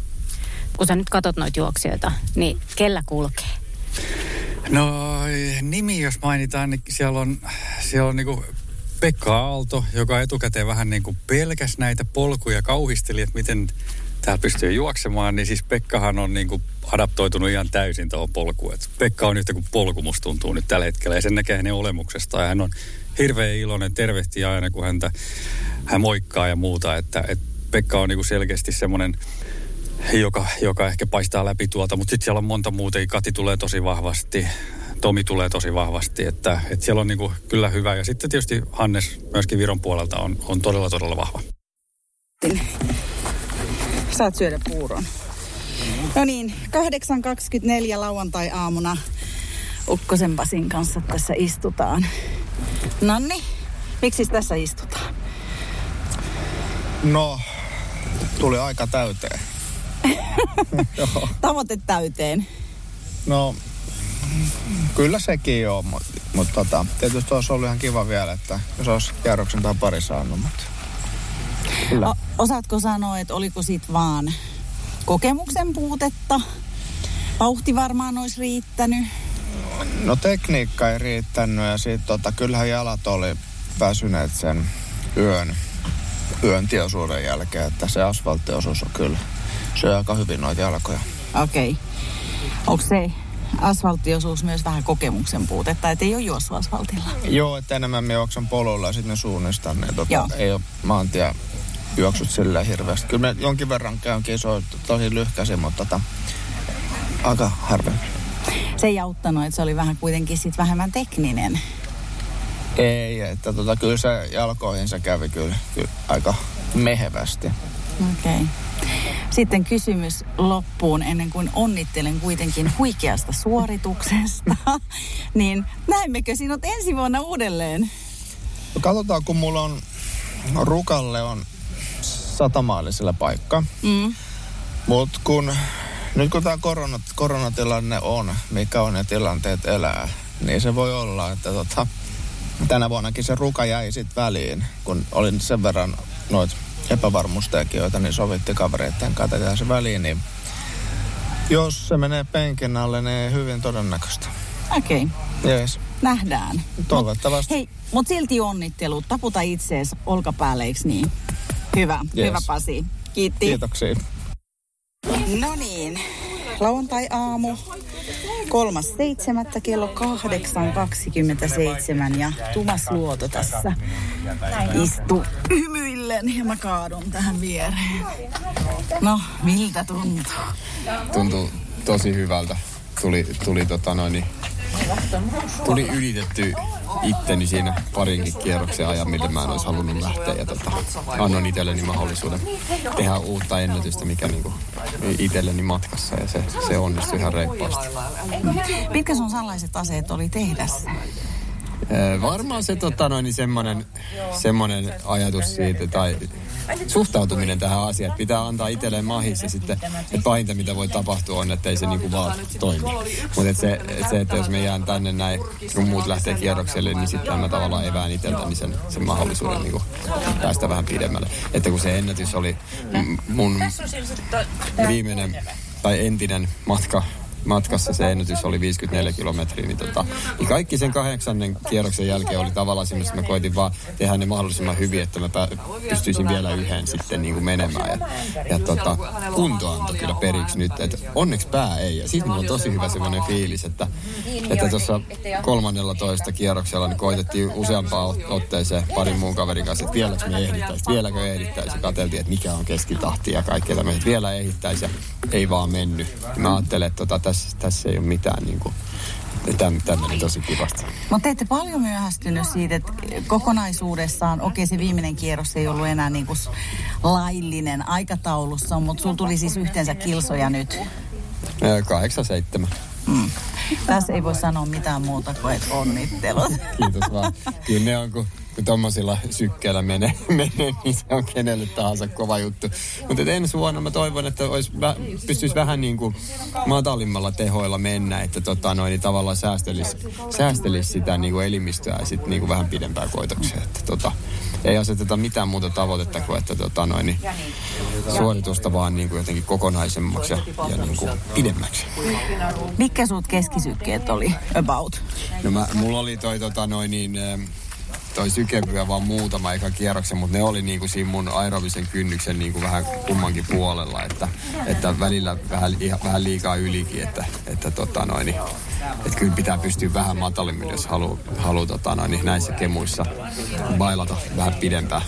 Kun sä nyt katot noita juoksijoita, niin kellä kulkee? No nimi jos mainitaan, niin siellä on, siellä on niin kuin Pekka Aalto, joka etukäteen vähän niin kuin pelkäs näitä polkuja, kauhisteli, että miten täällä pystyy juoksemaan, niin siis Pekkahan on niin kuin adaptoitunut ihan täysin tuohon polkuun. Et Pekka on yhtä kuin polku musta tuntuu nyt tällä hetkellä ja sen näkee hänen olemuksestaan. Ja hän on hirveän iloinen, tervehtii aina kun häntä, hän moikkaa ja muuta. Että, et Pekka on niin kuin selkeästi semmoinen, joka, joka ehkä paistaa läpi tuolta, mutta sitten siellä on monta muuta. Kati tulee tosi vahvasti, Tomi tulee tosi vahvasti, että, että siellä on niin kuin kyllä hyvä. Ja sitten tietysti Hannes myöskin Viron puolelta on, on todella todella vahva. Saat syödä puuron. No niin, kahdeksan kaksikymmentäneljä lauantai-aamuna Ukkosen Pasin kanssa tässä istutaan. Nonni, miksi tässä istutaan? No, tuli aika täyteen. Tavoite täyteen. No, kyllä sekin on, mutta mut tota, tietysti olisi ollut ihan kiva vielä, että jos olisi kierroksen tai pari saanut, mutta O, osaatko sanoa, että oliko sit vaan kokemuksen puutetta? Vauhti varmaan olisi riittänyt. No tekniikka ei riittänyt ja sit tota, kyllähän jalat oli väsyneet sen yön, yön tieosuuden jälkeen, että se asfalttiosuus on kyllä, syö aika hyvin noita jalkoja. Okei. Okay. Onko se asfalttiosuus myös vähän kokemuksen puutetta, että ei ole juossut asfaltilla? Joo, että enemmän me juoksen polulla ja sitten me suunnistan, niin tota, ei ole maantia juoksut silleen hirveästi. Kyllä me jonkin verran käyn kisoa tosi lyhkäisin, mutta tota, aika harvemmin. Se ei auttanut, että se oli vähän kuitenkin sit vähemmän tekninen. Ei, että tota, kyllä se jalkoihin se kävi kyllä, kyllä aika mehevästi. Okei. Okay. Sitten kysymys loppuun, ennen kuin onnittelen kuitenkin huikeasta suorituksesta, niin näemmekö sinut ensi vuonna uudelleen? Katsotaan, kun mulla on Rukalle on satamailisella paikka. Mm. Mut kun, nyt kun tää koronat, koronatilanne on, mikä on ne tilanteet elää, niin se voi olla, että tota, tänä vuonnakin se Ruka jäi sit väliin, kun olin sen verran noit epävarmuustekijöitä, niin sovitti kavereitten kanssa, että se väliin, niin jos se menee penkin alle, niin hyvin todennäköistä. Okei. Okay. Jees. Nähdään. Toivottavasti. Mut, hei, mut silti onnittelut. Taputa itseesi olkapäälle, eiks niin? Hyvä. Yes. Hyvä Pasi. Kiitti. Kiitoksia. No niin. Lauantai-aamu. Kolmas seitsemättä kello kahdeksan kaksikymmentäseitsemän ja Tumas Luoto tässä istuu hymyillen ja mä kaadun tähän viereen. No, miltä tuntuu? Tuntuu tosi hyvältä. Tuli, tuli tota noin, tuli ylitetty itteni siinä parinkin kierroksen ajan, millä mä en olisi halunnut lähteä. Ja tota, annoin itselleni mahdollisuuden tehdä uutta ennätystä, mikä niinku itselleni matkassa. Ja se, se onnistui ihan reippaasti. Mitkä sun sellaiset aseet oli tehdä? Ee, varmaan se tota noin, semmonen, semmonen ajatus siitä, tai suhtautuminen tähän asiaan, että pitää antaa itselleen mahis ja sitten, että pahinta mitä voi tapahtua on, että ei se niinku vaan toimi. Mutta et se, et se, että jos me jään tänne näin, kun muut lähtee kierrokselle, niin sitten mä tavallaan evään itseltäni sen, sen mahdollisuuden niinku päästä vähän pidemmälle. Että kun se ennätys oli mun viimeinen tai entinen matka, matkassa se ennätys oli viisikymmentäneljä kilometriä, niin, tota, niin kaikki sen kahdeksannen kierroksen jälkeen oli tavallaan semmoista, että mä koitin vaan tehdä ne mahdollisimman hyvin, että mä pä- pystyisin vielä yhden sitten niin kuin menemään. Ja, ja tota, kunto antoi kyllä periksi nyt, että onneksi pää ei. Ja sitten mulla on tosi hyvä semmoinen fiilis, että tuossa että kolmannellatoista kierroksella niin koitettiin useampaan otteeseen parin muun kaverin kanssa, että vieläkö me ehdittäisiin, vieläkö ehdittäisiin. Ja katseltiin, että mikä on keskitahti ja kaikkea tämmöistä, vielä ehdittäisiin ja ei vaan mennyt. Mä ajattelin, että tota, Tässä, tässä ei ole mitään niin kuin, tämä meni tosi kivasti. Mutta te ette paljon myöhästynyt siitä, että kokonaisuudessaan, okei se viimeinen kierros ei ollut enää niin kuin laillinen aikataulussa, mutta sulla tuli siis yhteensä kilsoja nyt. kahdeksan seitsemän. Mm. Tässä ei voi sanoa mitään muuta kuin, että onnittelut. Kiitos vaan. Kyllä ne on, kun, kun tommosilla sykkeellä menee, menee, niin se on kenelle tahansa kova juttu. Mutta ensi vuonna mä toivon, että vä- pystyisi vähän niin kuin matalimmalla tehoilla mennä, että tota noin, niin tavallaan säästelisi, säästelisi sitä niin kuin elimistöä ja sitten niin kuin vähän pidempään koitokseen. Että tota, ei aseteta mitään muuta tavoitetta kuin, että tota noin, niin suoritusta vaan niin kuin jotenkin kokonaisemmaksi ja, ja niin kuin pidemmäksi. Mikä sut keskisykkeet oli about? No mä, mulla oli toi tota noin niin... Toi sykevyä vaan muutama eka kierroksen, mutta ne oli niinku siinä mun aerobisen kynnyksen niinku vähän kummankin puolella, että, että välillä vähän, ihan, vähän liikaa ylikin, että, että tota noin, että kyllä pitää pystyä vähän matalimmin, jos haluaa halu, tota noin, näissä kemuissa bailata vähän pidempään.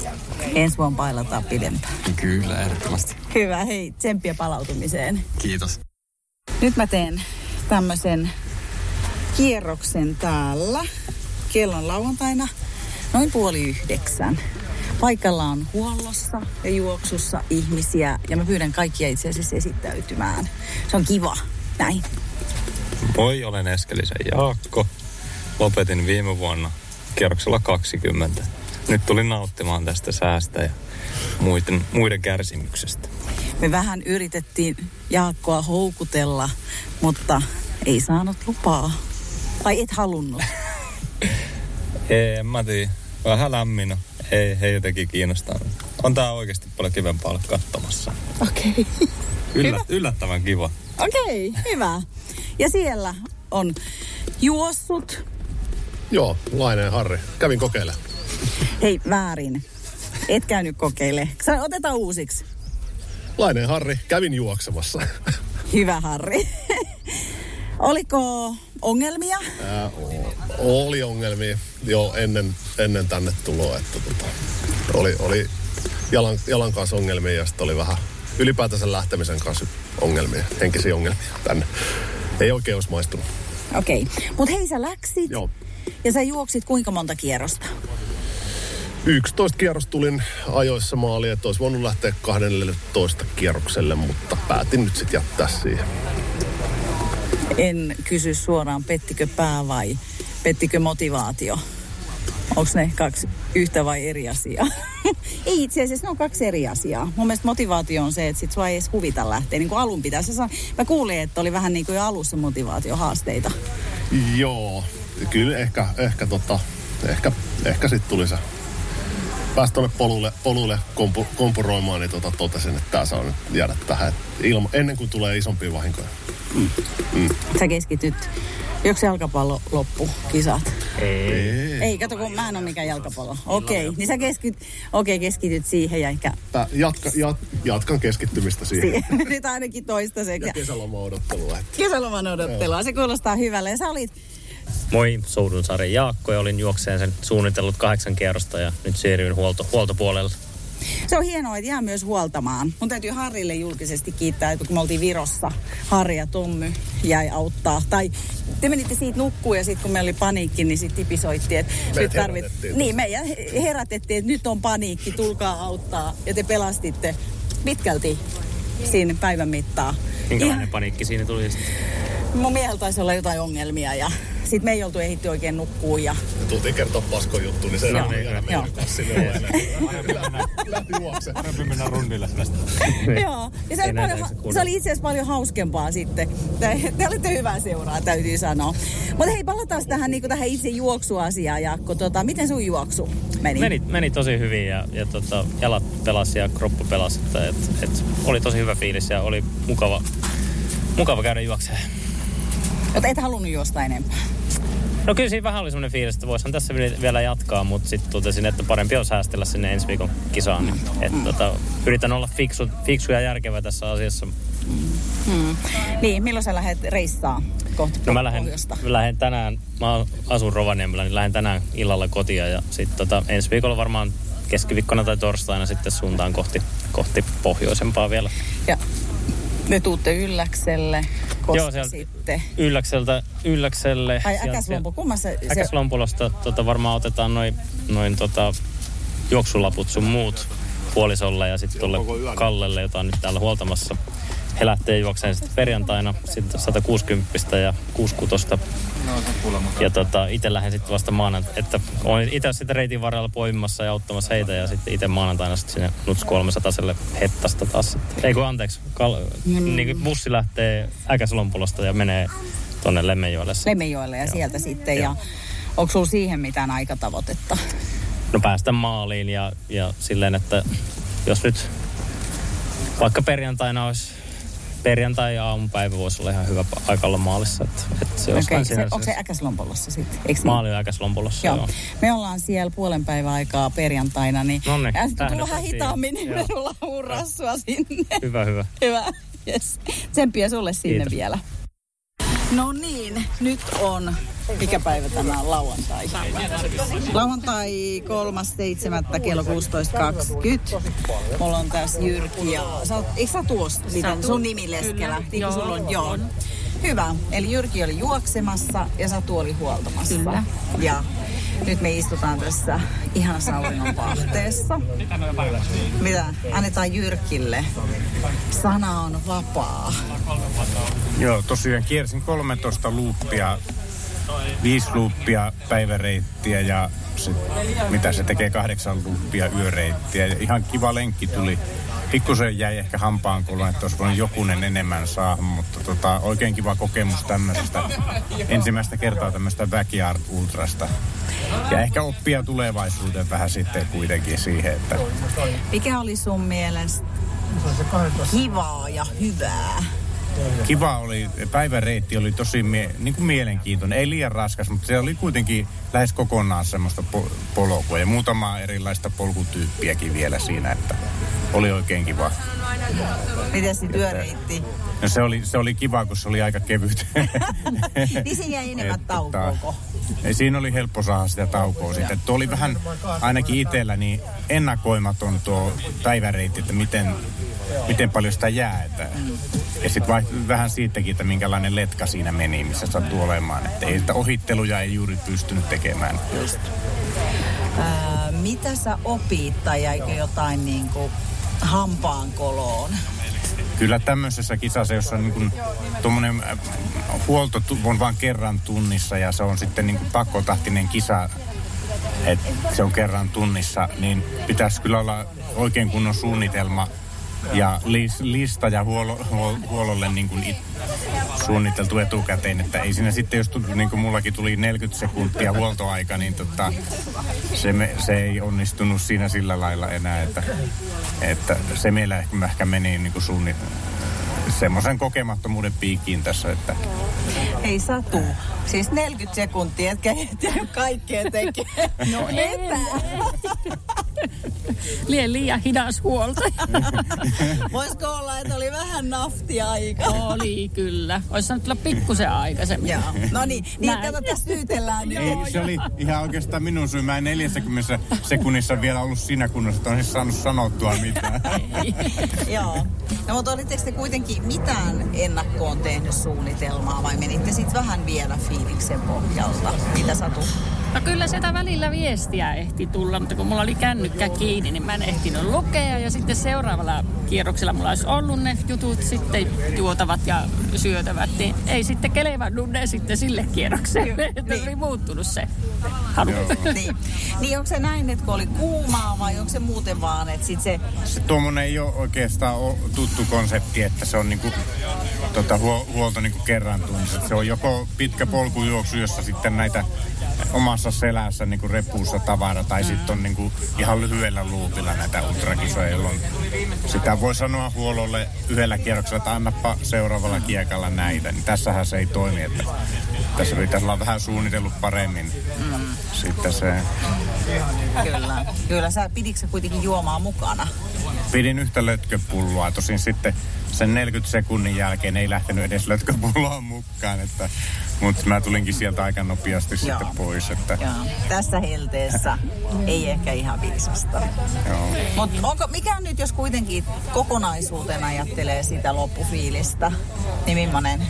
Ensi vuonna bailataan pidempään. Kyllä, ehdottomasti. Hyvä, hei, tsemppiä palautumiseen. Kiitos. Nyt mä teen tämmöisen kierroksen täällä. Kello on lauantaina. Noin puoli yhdeksän. Paikalla on huollossa ja juoksussa ihmisiä ja mä pyydän kaikkia itse asiassa esittäytymään. Se on kiva. Näin. Moi, olen Eskelisen Jaakko. Lopetin viime vuonna kierroksella kaksikymmentä. Nyt tulin nauttimaan tästä säästä ja muiden, muiden kärsimyksestä. Me vähän yritettiin Jaakkoa houkutella, mutta ei saanut lupaa. Vai et halunnut? Ei, en mä tiedä. Vähän lämmin. Ei, ei jotenkin kiinnostaa. On tää oikeesti paljon kivempaa olla katsomassa. Okei. Okay. Yllä, yllättävän kiva. Okei, okay, hyvä. Ja siellä on juossut. Joo, Laine ja Harri. Kävin kokeile. Hei, väärin. Et käynyt kokeile. Otetaan uusiksi. Laine ja Harri, kävin juoksemassa. Hyvä, Harri. Oliko ongelmia? Ää, o- oli ongelmia jo ennen, ennen tänne tuloa. Että tota, oli oli jalan, jalan kanssa ongelmia ja sitten oli vähän ylipäätänsä lähtemisen kanssa ongelmia, henkisiä ongelmia tänne. Ei oikein olisi maistunut. Okei. Okay. Mutta hei, sä läksit. Joo. Ja sä juoksit kuinka monta kierrosta? yksitoista kierrosta tulin ajoissa maaliin, että olisi voinut lähteä kahdelletoista kierrokselle, mutta päätin nyt sitten jättää siihen. En kysy suoraan, pettikö pää vai pettikö motivaatio? Onko ne kaksi yhtä vai eri asiaa? Ei itse asiassa, ne on kaksi eri asiaa. Mun mielestä motivaatio on se, että sit sua ei edes huvita lähteä. Niin kuin alun pitää. Sä, mä kuulin, että oli vähän niin kuin jo alussa motivaatiohaasteita. Joo, kyllä ehkä, ehkä, tota, ehkä, ehkä sitten tuli se. Pääsi tuonne polulle, polulle kompu, kompuroimaan, niin tota, totesin, että tää saa nyt jäädä tähän ilma, ennen kuin tulee isompia vahinkoja. Mm. Mm. Sä keskityt. Joksi jalkapallo loppu kisat? Ei. Ei, kato kun mä en ole mikään jalkapallo. Okei, okay. niin sä keskityt, okay, keskityt siihen ja ehkä... Tää, jatka, jat, jatkan keskittymistä siihen. Si- Nyt ainakin toistaiseksi. Ja kesäloman odottelua. Kesäloman odottelua, se kuulostaa hyvälle. Ja sä olit... Moi, soudun Sari Jaakko ja olin juokseen sen suunnitellut kahdeksan kierrosta ja nyt siirryin huolto, huoltopuolelle. Se on hienoa, että jää myös huoltamaan. Mun täytyy Harrille julkisesti kiittää, että kun me oltiin Virossa, Harri ja Tommy jäi auttaa. Tai te menitte siitä nukkuun ja sitten kun meillä oli paniikki, niin sitten tipisoitti, että me nyt tarvittiin. Niin, me herätettiin, että nyt on paniikki, tulkaa auttaa. Ja te pelastitte pitkälti siinä päivän mittaan. Minkälainen ja... paniikki siinä tuli sitten? Mun miehellä taisi olla jotain ongelmia ja... Sitten me ei oltu ehitty oikein nukkuun. Ja... ja tultiin kertoa paskon juttu, niin se ei ole jäädä meidän kanssa silleen. Lähti juokse. Parempi mennä rundille. Joo. Ja se, paljon, se oli itse asiassa paljon hauskempaa sitten. Te, te olitte hyvää seuraa, täytyy sanoa. Mutta hei, palataan tähän, niin tähän itse juoksuasiaan, Jaakko. Tota, miten sun juoksu meni? Meni, meni tosi hyvin ja, ja tota, jalat pelasi ja kroppu pelasi. Että, et, et, oli tosi hyvä fiilis ja oli mukava, mukava käydä juokseen. Mutta et halunnut juosta enempää? No kyllä siinä vähän oli semmoinen fiilis, että voisihan tässä vielä jatkaa, mutta sitten totesin, että parempi on säästellä sinne ensi viikon kisaan. Mm. Että mm. tota, yritän olla fiksu, fiksu ja järkevä tässä asiassa. Mm. Mm. Niin, milloin sä lähdet reissaan kohti no, mä lähden, lähden tänään, mä asun Rovaniemellä, niin lähden tänään illalla kotia ja sitten tota, ensi viikolla varmaan keskiviikkona tai torstaina sitten suuntaan kohti, kohti pohjoisempaa vielä. Ja. Me tuutte Ylläkselle, koska joo, sitten... Ylläkseltä, Ylläkselle... Ai Äkäslompo, kumman se... Äkäslompolosta tota, varmaan otetaan noin noin tota, juoksulaput sun muut puolisolle ja sitten tuolle Kallelle, jota on nyt täällä huoltamassa. He lähtee juokseen sitten perjantaina, sitten sata kuusikymmentä ja kuusikymmentäkuusi ja tota, itse lähden sitten vasta maanantaina, että olen itse sitten reitin varrella poimimassa ja auttamassa heitä ja sitten itse maanantaina sitten sinne Nuts kolmesataselle hettasta taas. Ei kun anteeksi, kal- mm. niin bussi lähtee Äkäslompolosta ja menee tuonne Lemmenjoelle. Lemmenjoelle ja joo. Sieltä sitten joo. Ja onko sulla siihen mitään aikatavoitetta? No päästä maaliin ja, ja silleen, että jos nyt vaikka perjantaina olisi perjantai ja aamupäivä voisi olla ihan hyvä aika olla maalissa. Että, että se okay, se, onko se Äkäslompolossa sitten? Maali on Äkäslompolossa, joo. joo. Me ollaan siellä puolen päivän aikaa perjantaina, niin tulla vähän hitaammin, niin me tullaan hurrassua sinne. Hyvä, hyvä. Hyvä, yes. Tsemppiä sulle sinne. Kiitos. Vielä. No niin, nyt on, mikä päivä tämä on, lauantai. Lauantai kolmas seitsemättä kello kuusitoista kaksikymmentä. Mulla on tässä Jyrki ja... Sä, eikö sä tuosta mitään? Sun nimi leskellä. Joo, sulla on, joo. Hyvä. Eli Jyrki oli juoksemassa ja Satu oli huoltamassa. Kyllä. Ja nyt me istutaan tässä ihanassa auringon pahteessa. Mitä? Annetaan Jyrkille. Sana on vapaa. Joo, tosiaan kiersin kolmetoista luuppia, viisi luuppia päiväreittiä ja sit, mitä se tekee, kahdeksan luuppia yöreittiä. Ja ihan kiva lenkki tuli. Pikkusen jäi ehkä hampaankoloon, että olisi voinut jokunen enemmän saada, mutta tota, oikein kiva kokemus tämmöisestä ensimmäistä kertaa tämmöistä Backyard Ultrasta. Ja ehkä oppia tulevaisuuteen vähän sitten kuitenkin siihen, että... Mikä oli sun mielestä kivaa ja hyvää? Kiva oli, päiväreitti oli tosi mie- niin kuin mielenkiintoinen, ei liian raskas, mutta se oli kuitenkin lähes kokonaan semmoista po- polkua ja muutamaa erilaista polkutyyppiäkin vielä siinä, että oli oikein kiva. Miten se työreitti? No se oli, se oli kiva, kun se oli aika kevyt. Niin se jäi enemmän taukoa. Siinä oli helppo saada sitä taukoa sitten. Tuo oli vähän, ainakin itsellä, niin ennakoimaton tuo päiväreitti, että miten, miten paljon sitä jää. Että. Ja sitten vähän siitäkin, että minkälainen letka siinä meni, missä sattuu olemaan. Että ei sitä ohitteluja ei juuri pystynyt tekemään. Just. Äh, mitä sä opit tai jäikö jotain niin kuin hampaankoloon? Kyllä tämmöisessä kisassa, jossa on niin kuin tuommoinen huolto on vain kerran tunnissa ja se on sitten niin kuin pakkotahtinen kisa että se on kerran tunnissa, niin pitäisi kyllä olla oikein kunnon suunnitelma ja lista ja huolo, huololle niin kuin it, suunniteltu etukäteen, että ei siinä sitten, jos tuli, niin kuin mullakin tuli neljäkymmentä sekuntia huoltoaika, niin tota, se, me, se ei onnistunut siinä sillä lailla enää, että, että se meillä ehkä meni niin kuin suunnitelma. Semmoisen kokemattomuuden piikkiin tässä, että... Hei Satu, siis neljäkymmentä sekuntia, etkä ehtinyt kaikkea tekemään. No epää. Lie liian hidas huolta. Voisiko olla, että oli vähän naftia aika? Oli kyllä. Olisi saanut tulla pikkusen aikaisemmin. Joo. No niin, niin kato, tässä syytellään nyt. Ei, se oli ihan oikeastaan minun syy. Mä en neljäkymmentä sekunnissa vielä ollut siinä kunnossa, että olisin saanut sanottua mitään. Joo. No mutta olitteko te kuitenkin mitään ennakkoon tehnyt suunnitelmaa vai menitte sitten vähän vielä fiiliksen pohjalta? Mitä Satu? No kyllä sitä välillä viestiä ehti tulla, mutta kun mulla oli kännykkä kiinni, niin mä en ehtinyt lukea. Ja sitten seuraavalla kierroksella mulla olisi ollut ne jutut sitten juotavat ja syötävät, niin ei sitten kelevannut ne sitten sille kierrokselle. Että niin. Oli muuttunut se halu. Niin. Niin onko se näin, että kun oli kuumaa vai onko se muuten vaan, että sitten se... se tuommoinen ei ole oikeastaan ole tuttu konsepti, että se on niinku, tota, huolto niinku kerran tunnissa. Se on joko pitkä polkujuoksu, jossa sitten näitä... omassa selässä niin kuin repussa tavara tai sitten on niin kuin ihan lyhyellä luupilla näitä ultrakisoja, jolloin sitä voi sanoa huololle yhdellä kierroksella, että annappa seuraavalla kiekalla näitä. Niin tässähän se ei toimi, että tässä pitäisi olla vähän suunnitellut paremmin. Mm. Sitten se... Kyllä. Kyllä. Sä piditkö kuitenkin juomaa mukana? Pidin yhtä lötköpulloa. Tosin sitten sen neljänkymmenen sekunnin jälkeen ei lähtenyt edes lötköpulloa mukaan, että... Mutta mä tulinkin sieltä aika nopeasti Joo. sitten pois. Että... Tässä helteessä ei ehkä ihan viisasta. Mutta mikä nyt, jos kuitenkin kokonaisuuteen ajattelee sitä loppufiilistä, niin millainen?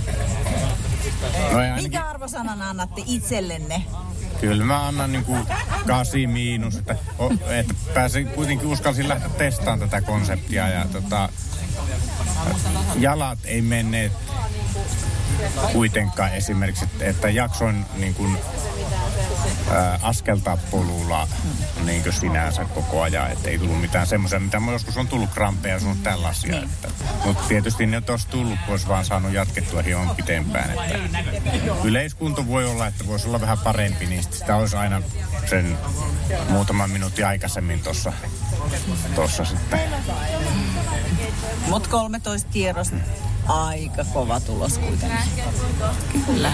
No ainakin... Mikä arvosanan annatte itsellenne? Kyllä mä annan niinku kasi miinus, että, että pääsin kuitenkin uskalsin lähteä testaamaan tätä konseptia. Ja tota, jalat ei menneet. Kuitenkaan esimerkiksi, että jaksoin niin kuin, ää, askeltaa polulla niin kuin sinänsä koko ajan, ettei tullut mitään semmoisia, mitä joskus on tullut krampeja sun tällaisia. Niin. Mutta tietysti ne olisi tullut, kun olisi vaan saanut jatkettua hieman pitempään. Että yleiskunto voi olla, että voisi olla vähän parempi, niin sitä olisi aina sen muutaman minuutin aikaisemmin tuossa tossa sitten. Mut kolmetoista kierrosta. Aika kova tulos kuitenkin. Kyllä.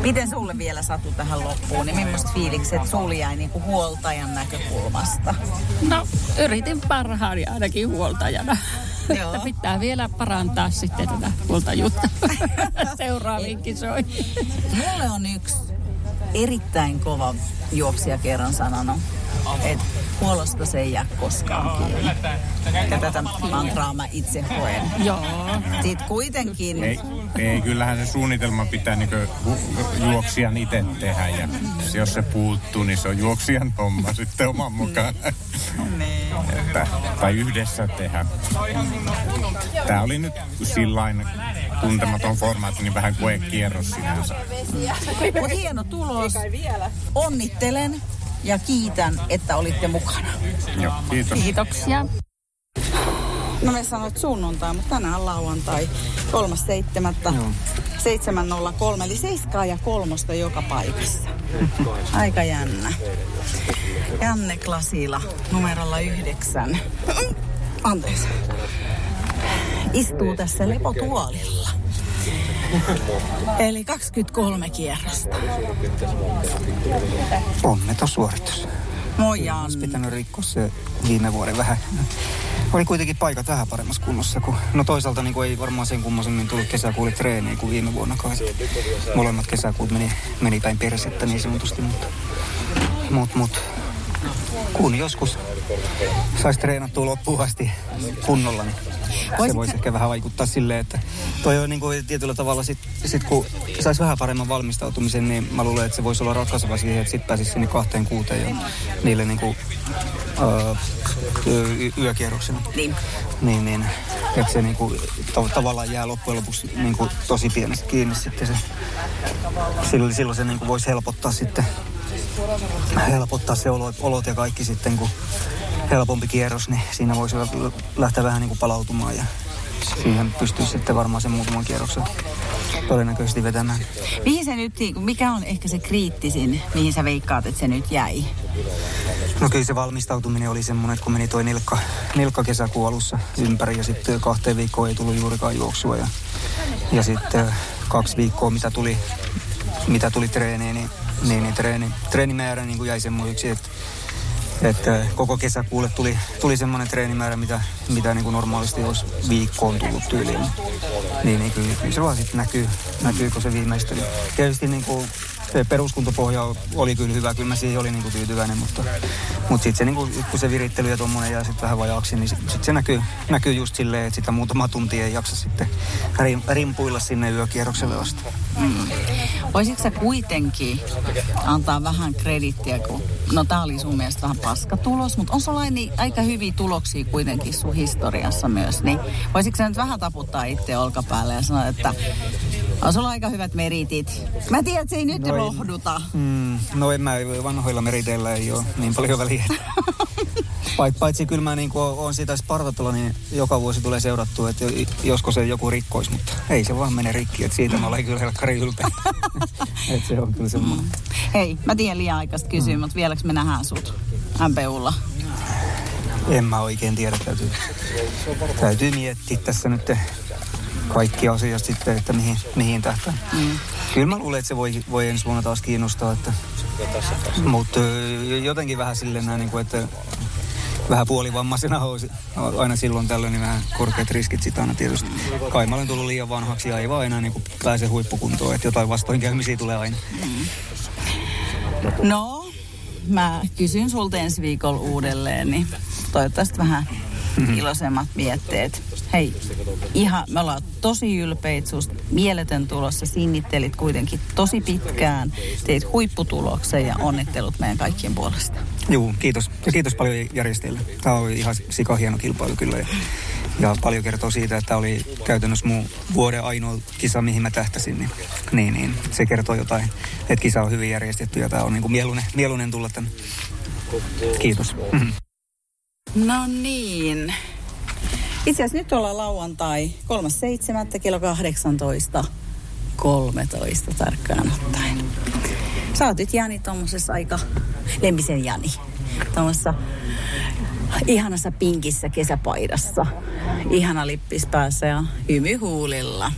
Miten sulle vielä Satu tähän loppuun? Niin millaiset fiilikset sulle jäi niinku huoltajan näkökulmasta? No yritin parhaani ainakin huoltajana. Joo. Että pitää vielä parantaa sitten tätä huoltajuutta seuraaviin kisoihin. Mulle on yksi erittäin kova juoksija kerran sanonut, että huolosta se ei jää koskaan kiinni. Ja tätä mantraa mä itse hoen. Joo. Sitten kuitenkin... Ei, ei, kyllähän se suunnitelma pitää niin kuin juoksijan itse tehdä. Ja jos se puuttuu, niin se on juoksijan homma sitten oman mukaan. Että, tai yhdessä tehdä. Tää oli nyt sillain tuntematon formaatti, niin vähän koekierros sinänsä. Mut hieno tulos. Onnittelen. Ja kiitän, että olitte mukana. Joo, kiitos. Kiitoksia. No me sanoit sunnuntai, mutta tänään lauantai kolmas seitsemättä seitsemän nolla kolme, eli seiskaa ja kolmosta joka paikassa. Aika jännä. Janne Klasila numerolla yhdeksän. Anteeksi. Istuu tässä lepotuolilla. Eli kaksikymmentäkolme kierrosta. Onneton suoritus. Moi Janne. Olisi pitänyt rikkoa se viime vuoden vähän. Oli kuitenkin paikat vähän paremmassa kunnossa. Kun, no toisaalta niin ei varmaan sen kummoisemmin tullut kesäkuulle treeniin kuin viime vuonnakaan. Molemmat kesäkuut meni, meni päin persettä niin sanotusti. Mutta mut, mut. Kun joskus saisi treenattua loppuun asti kunnolla, niin se voisi ehkä vähän vaikuttaa silleen, että toi on niin kuin tietyllä tavalla sit, sit kun saisi vähän paremman valmistautumisen, niin mä luulen, että se voisi olla ratkaiseva siihen, että sit pääsisi sinne kahteen kuuteen ja niille niin kuin öö, y- yökierroksena. Niin. Niin, niin. Että se niin kuin tav- tavallaan jää loppujen lopuksi niin kuin tosi pienesti kiinni sitten se. Silloin, silloin se niin kuin voisi helpottaa sitten helpottaa se olot, olot ja kaikki sitten, kun helpompi kierros, niin siinä voisi lähteä vähän niin kuin palautumaan ja siihen pystyy sitten varmaan sen muutaman kierroksen todennäköisesti vetämään. Mihin se nyt, mikä on ehkä se kriittisin, mihin sä veikkaat, että se nyt jäi? No kyllä se valmistautuminen oli semmoinen, että kun meni toi nilkka, nilkka kesäkuun alussa ympäri ja sitten kahteen viikkoon ei tullut juurikaan juoksua ja, ja sitten kaksi viikkoa, mitä tuli, mitä tuli treeneen, niin, niin, niin treeni, treenimäärä niin kuin jäi semmoiseksi, että Että koko kesäkuulle tuli, tuli semmoinen treenimäärä, mitä, mitä niin kuin normaalisti olisi viikkoon tullut tyyliin. Niin, niin kyllä, kyllä se vaan sitten näkyy, näkyykö se viimeistely. Tietysti niin kuin se peruskuntopohja oli kyllä hyvä, kyllä mä siihen olin niin kuin tyytyväinen, mutta, mutta sitten se, niin kuin, kun se virittely ja tuommoinen jää sitten vähän vajaaksi, niin sitten sit se näkyy, näkyy just silleen, että sitä muutama tunti ei jaksa sitten rim, rimpuilla sinne yökierrokselle asti. Mm. Voisitko sä kuitenkin antaa vähän kredittiä, kun no tää oli sun mielestä vähän paska tulos, mutta on sulla aika hyviä tuloksia kuitenkin sun historiassa myös, niin voisitko sä nyt vähän taputtaa itse olkapäälle ja sanoa, että on sulla aika hyvät meritit. Mä tiedän, että se ei nyt no lohduta. Mm, no en mä, vanhoilla meriteillä ei ole niin paljon väliä. Pait, paitsi kyllä mä niin oon siitä Spartatolla, niin joka vuosi tulee seurattua, että josko se joku rikkoisi, mutta ei se vaan mene rikki, että siitä mä olen kyllä helkkari ylpeä. Että se on kyllä semmoinen. Mm. Hei, mä tiedän liian aikaista kysyä, mm. mutta vieläks me nähdään sut M P U:lla? En mä oikein tiedä, täytyy, täytyy miettiä tässä nyt kaikki asiat sitten, että mihin, mihin tähtää. Mm. Kyllä mä luulen, että se voi, voi ensi vuonna taas kiinnostaa, että, mutta jotenkin vähän silleen näin, että vähän puolivammaisena on aina silloin tällöin, niin vähän korkeat riskit sitä aina tietysti. Kai mä olen tullut liian vanhaksi ja ei vaan enää niin pääse huippukuntoon, että jotain vastoinkäymisiä tulee aina. Mm. No, mä kysyn sulta ensi viikolla uudelleen, niin toivottavasti vähän mm-hmm. iloisemmat mietteet. Hei, ihan, me ollaan tosi ylpeitä susta, mieletön tulossa, sinnittelit kuitenkin tosi pitkään, teit huipputuloksen ja onnittelut meidän kaikkien puolesta. Juu, kiitos. Ja kiitos paljon järjestäjille. Tämä oli ihan sikahieno kilpailu kyllä ja, ja paljon kertoo siitä, että tämä oli käytännössä mun vuoden ainoa kisa, mihin mä tähtäsin. Niin, niin, niin se kertoo jotain, että kisa on hyvin järjestetty ja tämä on niin kuin mieluinen, mieluinen tulla tänne. Kiitos. Mm-hmm. No niin. Itse asiassa nyt ollaan lauantai kolmas seitsemättä kello kahdeksantoista kolmetoista tarkkaan ottaen. Sä oot nyt Jani tommosessa aika, Lempisen Jani, tommosessa ihanassa pinkissä kesäpaidassa. Ihana lippis päässä ja hymy huulilla.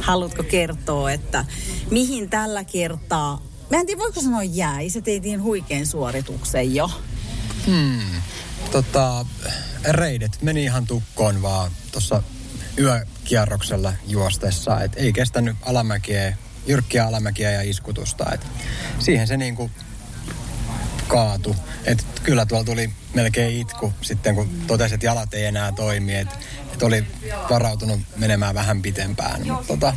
Haluatko kertoa, että mihin tällä kertaa, mä en tiedä voiko sanoa jäi, sä teit niin huikean suorituksen jo. Hmm. Tota, reidet meni ihan tukkoon vaan tuossa yökierroksella juostessa. Et ei kestänyt alamäkiä, jyrkkiä alamäkiä ja iskutusta. Et siihen se niinku kaatui. Et kyllä tuolla tuli melkein itku sitten, kun totesin, että jalat ei enää toimi. Et, et oli varautunut menemään vähän pitempään. Mut tota,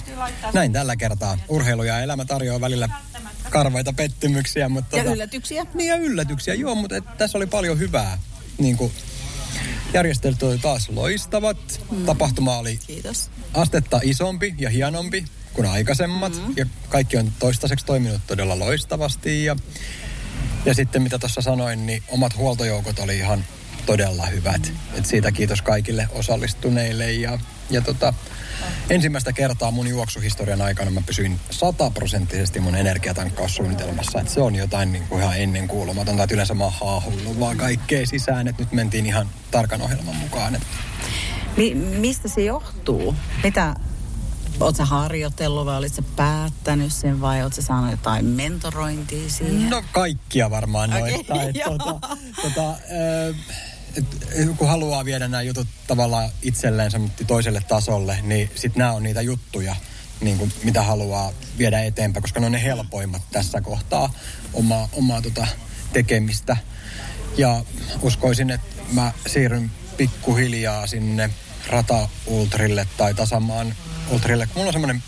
näin tällä kertaa. Urheilu ja elämä tarjoaa välillä karvaita pettymyksiä. Mutta ja tota, yllätyksiä. Niin ja yllätyksiä, joo, mutta et, tässä oli paljon hyvää. Niin kuin järjestelyt oli taas loistavat. Mm. Tapahtuma oli Kiitos. astetta isompi ja hienompi kuin aikaisemmat. Mm. Ja kaikki on toistaiseksi toiminut todella loistavasti. Ja, ja sitten mitä tuossa sanoin, niin omat huoltojoukot oli ihan todella hyvät. Mm. Et siitä kiitos kaikille osallistuneille. Ja, ja tota, ensimmäistä kertaa mun juoksuhistorian aikana mä pysyin sataprosenttisesti mun energiatankkaussuunnitelmassa. Et se on jotain niin kuin ihan ennenkuulumatonta, että yleensä mä oon haahuillut vaan kaikkeen sisään. Et nyt mentiin ihan tarkan ohjelman mukaan. Et. Mi- mistä se johtuu? Mitä, oot sä harjoitellut vai olit sä päättänyt sen vai oot sä saanut jotain mentorointia siihen? No kaikkia varmaan noita. Okay, tota, tota, ö, Et kun haluaa viedä nämä jutut tavallaan itselleensä, mutta toiselle tasolle, niin sitten nämä on niitä juttuja, niin kuin mitä haluaa viedä eteenpäin, koska ne on ne helpoimmat tässä kohtaa omaa, omaa tota tekemistä. Ja uskoisin, että mä siirryn pikkuhiljaa sinne rataultrille tai tasamaan ultrille. Mulla on semmoinen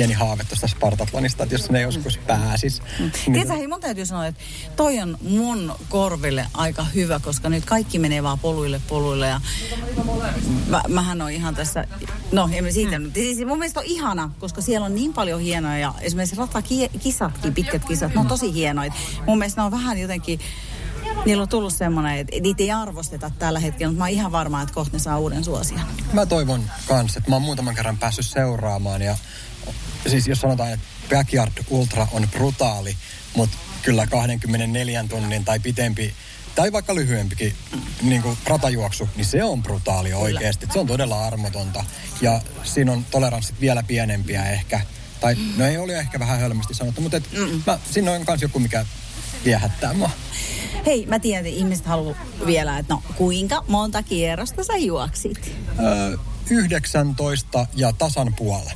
pieni haave tuosta Spartatlonista, että jos sinne joskus pääsis. Mm. Niin... Tiedätkö, hei, mun täytyy sanoa, että toi on mun korville aika hyvä, koska nyt kaikki menee vaan poluille poluille. Ja... Mä, mähän on ihan tässä, no emme siitä, mm. mutta siis mun mielestä on ihana, koska siellä on niin paljon hienoja. Ja esimerkiksi ratakisatkin, pitkät kisat, ne on tosi hienoja. Mun mielestä ne on vähän jotenkin... Niillä on tullut semmoinen, että niitä ei arvosteta tällä hetkellä, mutta mä oon ihan varma, että kohta ne saa uuden suosion. Mä toivon kans, että mä oon muutaman kerran päässyt seuraamaan ja siis jos sanotaan, että Backyard Ultra on brutaali, mutta kyllä kaksikymmentäneljä tunnin tai pitempi tai vaikka lyhyempikin niin kuin ratajuoksu, niin se on brutaali oikeasti. Se on todella armotonta ja siinä on toleranssit vielä pienempiä ehkä. Tai no ei ole ehkä vähän hölmästi sanottu, mutta et, mä, siinä on kans joku, mikä viehättää mua. Hei, mä tiedän, että ihmiset haluaa vielä, että no kuinka monta kierrosta sä juoksit? Öö, yhdeksäntoista ja tasan puolen.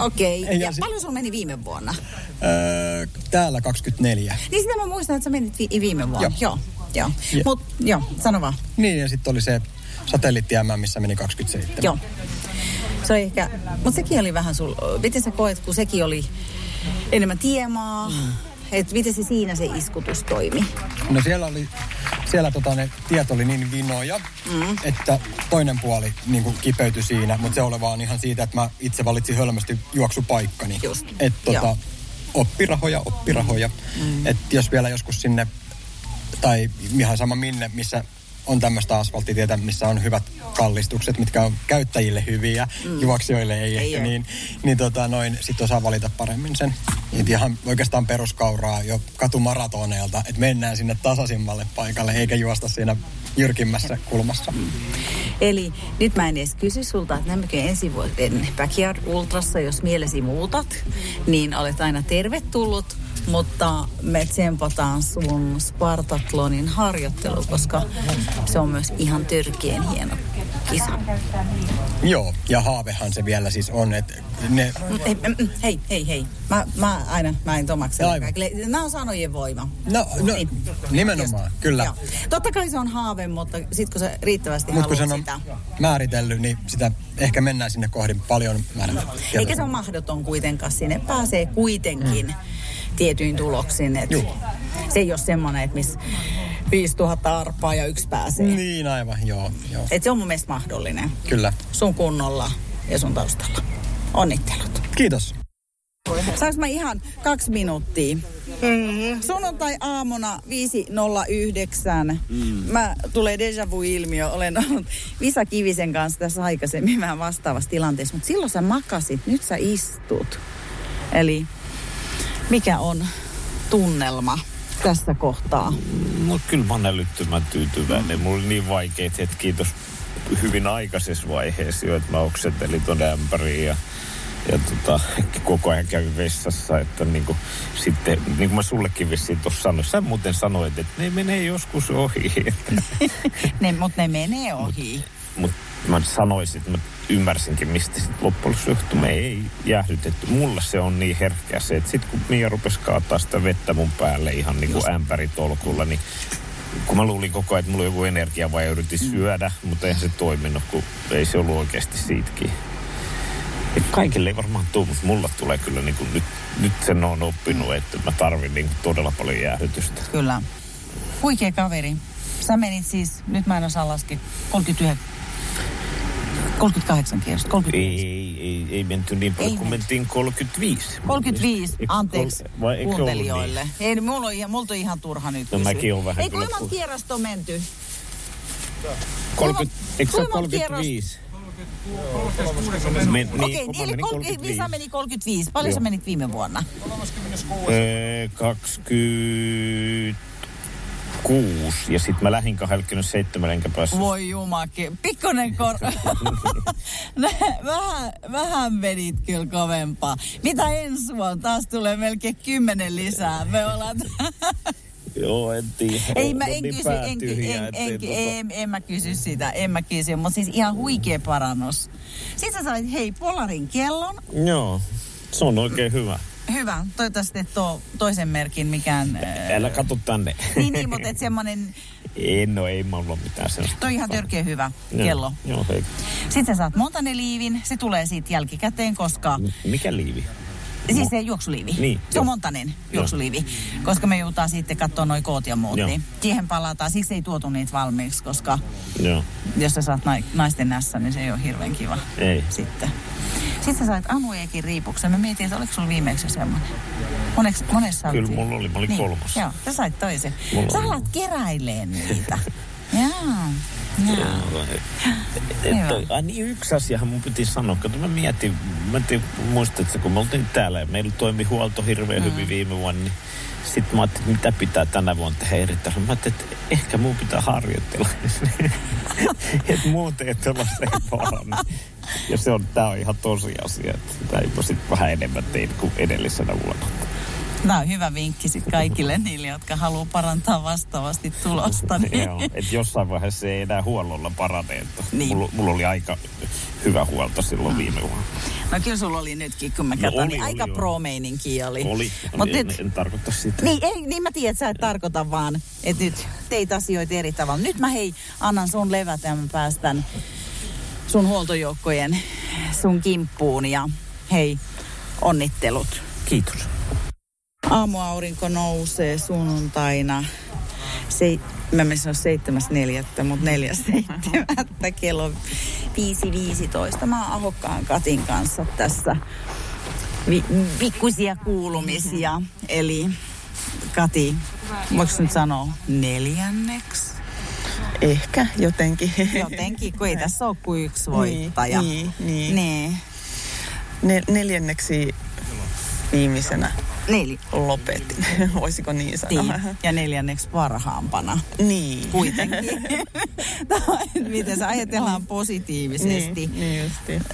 Okei, okay. ja, ja si- paljon sulla meni viime vuonna? Öö, täällä kaksikymmentäneljä. Niin sitä mä muistan, että sä menit vi- viime vuonna. Joo, joo. joo. Yeah. Mut joo, sano vaan. Niin, ja sitten oli se satelliitti-M M, missä meni kaksikymmentäseitsemän. Joo. Se oli ehkä, mutta sekin oli vähän sulla, miten sä koet, kun sekin oli enemmän tiemaa, mm. Että miten se siinä se iskutus toimi? No siellä oli, siellä tota ne tiet oli niin vinoja, mm. että toinen puoli niin kuin kipeytyi siinä, mutta se oli vaan ihan siitä, että mä itse valitsin hölmästi juoksupaikkani. Just. Että tota, oppirahoja, oppirahoja. Mm. Että jos vielä joskus sinne, tai ihan sama minne, missä on tämmöistä asfalttitietä, missä on hyvät kallistukset, mitkä on käyttäjille hyviä, mm. juoksijoille ei, ei ehkä ole. niin, niin tota noin, sit osaa valita paremmin sen. Et ihan oikeastaan peruskauraa jo katumaratoneelta, että mennään sinne tasaisimmalle paikalle, eikä juosta siinä jyrkimmässä kulmassa. Eli nyt mä en edes kysy sulta, että näemmekö ensi vuoden Backyard Ultrassa, jos mielesi muutat, niin olet aina tervetullut. Mutta me tsempataan sun Spartatlonin harjoittelu, koska se on myös ihan törkeen hieno kisa. Joo, ja haavehan se vielä siis on, että ne... Hei, hei, hei. hei. Mä, mä aina mä en tomaksella kaikille. Nämä on sanojen voima. No, no niin. Nimenomaan, just, kyllä. Joo. Totta kai se on haave, mutta sit kun se riittävästi Mut, haluat sitä... Mut kun on määritellyt, niin sitä ehkä mennään sinne kohdin paljon määritellyt. Eikä se ole mahdoton kuitenkaan sinne. Pääsee kuitenkin. Mm. Tietyin tuloksin, että se ei ole semmoinen, että missä viisituhatta arpaa ja yksi pääsee. Niin aivan, joo. joo. Että se on mun mielestä mahdollinen. Kyllä. Sun kunnolla ja sun taustalla. Onnittelut. Kiitos. Saanko mä ihan kaksi minuuttia? Mm-hmm. Sunnuntai-aamuna viisi nolla yhdeksän. Mm. Mä tulee déjà vu-ilmiö. Olen ollut Visa Kivisen kanssa tässä aikaisemmin vähän vastaavassa tilanteessa. Mutta silloin sä makasit, nyt sä istut. Eli... Mikä on tunnelma tässä kohtaa? No kyllä mä oon älyttömän tyytyväinen. Mulla oli niin vaikeat hetkiä tuossa hyvin aikaisessa vaiheessa jo, että mä oksentelin tuon ämpäriin ja, ja tota, koko ajan kävin vessassa. Että niinku, sitten, niin kuin mä sullekin vissiin tuossa sanoin, sä muuten sanoit, että ne menee joskus ohi. Mutta ne menee ohi. Mutta mut mä sanoisin, että mä ymmärsinkin, mistä sitten loppujen lopuksi me ei jäähdytetty. Mulla se on niin herkkää se, että sitten kun Mia rupesi kaataa sitä vettä mun päälle ihan niin kuin ämpäritolkulla, niin kun mä luulin koko ajan, että mulla oli joku energia vai yritin syödä, mutta eihän se toiminut, kun ei se ollut oikeasti siitäkin. Et kaikille ei varmaan tule, mutta mulla tulee kyllä niin kuin nyt, nyt sen on oppinut, että mä tarvin niin kuin todella paljon jäähdytystä. Kyllä. Huikea kaveri. Sä menit siis, nyt mä en osaa laskea, kolmekymmentäyhdeksän. kolmekymmentäkahdeksan kierrosta. kolmekymmentäviisi. Ei, ei, ei menty niin paljon, kun mentiin kolmekymmentäviisi. kolmekymmentäviisi, anteeksi kuuntelijoille. Niin? Ei, mulla on, ihan, mulla on ihan turha nyt no, kysyä. Ei, kuinka monta kierrosta on menty? kolmekymmentä, eikö se ole kolmekymmentäviisi? Men, niin, Okei, niin, eli kolmekymmentäviisi. Visa meni kolmekymmentäviisi. Paljon joo. Sä menit viime vuonna? kolmekymmentäkuusi. kaksikymmentä. Kuusi, ja sitten mä lähdin kahdellekin seitsemän, enkä päässyt. Voi jumakin, pikkunen kor... vähän, vähän menit kyllä kovempaa. Mitä ensi vuonna? Taas tulee melkein kymmenen lisää. Me ollaan... Joo, en tiedä. Ei, mä en kysy, en, en, en, en, en mä kysy sitä, en mä kysy, mutta siis ihan huikea parannus. Sitten sä sait, hei, Polarin kellon. Joo, se on oikein hyvä. Hyvä. Toivottavasti et ole toisen merkin mikään... Älä katso tänne. Niin, niin mutta et semmoinen... Ei, no ei mulla ole mitään sellaista. Toi on ihan törkeä hyvä kello. Joo, joo hei. Sitten sä saat Montaneliivin. Se tulee siitä jälkikäteen, koska... Mikä liivi? Siis se juoksuliivi. Niin. Se on montainen juoksuliivi, no. koska me joudutaan sitten katsoa noi koot ja muut. Niin. Siihen palataan. Siksi ei tuotu niitä valmiiksi, koska joo. jos sä saat na- naisten nässä, niin se ei ole hirveän kiva. Ei. Sitten. Sitten sä sait Amueekin riipuksen. Mä mietin, että oliko sulla viimeksi semmoinen. Moneks, monessa kyllä mulla oli. Mä olin niin. kolmas. Joo, sä sait toisen. Mulla sä alat keräileen niitä. Jaa. No. Ai niin, yksi asiahan mun piti sanoa, kun mä mietin, mä tii, muistatko, kun me oltiin täällä ja meillä toimi huolto hirveän mm. hyvin viime vuonna, niin sit mä ajattelin, mitä pitää tänä vuonna tehdä eri tavalla. Mä ajattelin, että ehkä mun pitää harjoitella, että muuten ei tuollaista ei parane. Ja se on, tää on ihan tosiasia, että sitä ei sit vähän enemmän tein kuin edellisenä vuonna. Tämä on hyvä vinkki sitten kaikille niille, jotka haluaa parantaa vastaavasti tulosta. Niin. Joo, että jossain vaiheessa ei enää huollolla parane. Niin. Mulla, mulla oli aika hyvä huolto silloin no. viime vuonna. No kyllä sulla oli nytkin, kun mä no katsoin, oli, niin oli, aika oli. Pro-meininki oli. Oli, oli. En, nyt... en tarkoita sitä. Niin, ei, niin mä tiedän, että sä et tarkoita vaan, että nyt teit asioita eri tavalla. Nyt mä hei, annan sun levätä ja mä päästän sun huoltojoukkojen sun kimppuun ja hei, onnittelut. Kiitos. Aamuaurinko nousee sunnuntaina, se, mä en sano seitsemäs neljättä, mutta neljäs seitsemättä kello viisi viisitoista. Mä oon Ahokkaan Katin kanssa tässä vi- pikkuisia kuulumisia. Eli Kati, voiko nyt sanoa neljänneksi? Ehkä jotenkin. Jotenkin, kun ei tässä ole kuin yksi voittaja. Niin, niin, niin. Ne, neljänneksi viimeisenä. Neli. Lopetin. Voisiko niin sanoa? Niin. Ja neljänneksi parhaampana. Niin. Kuitenkin. Miten se ajatellaan positiivisesti. Niin, niin justiin.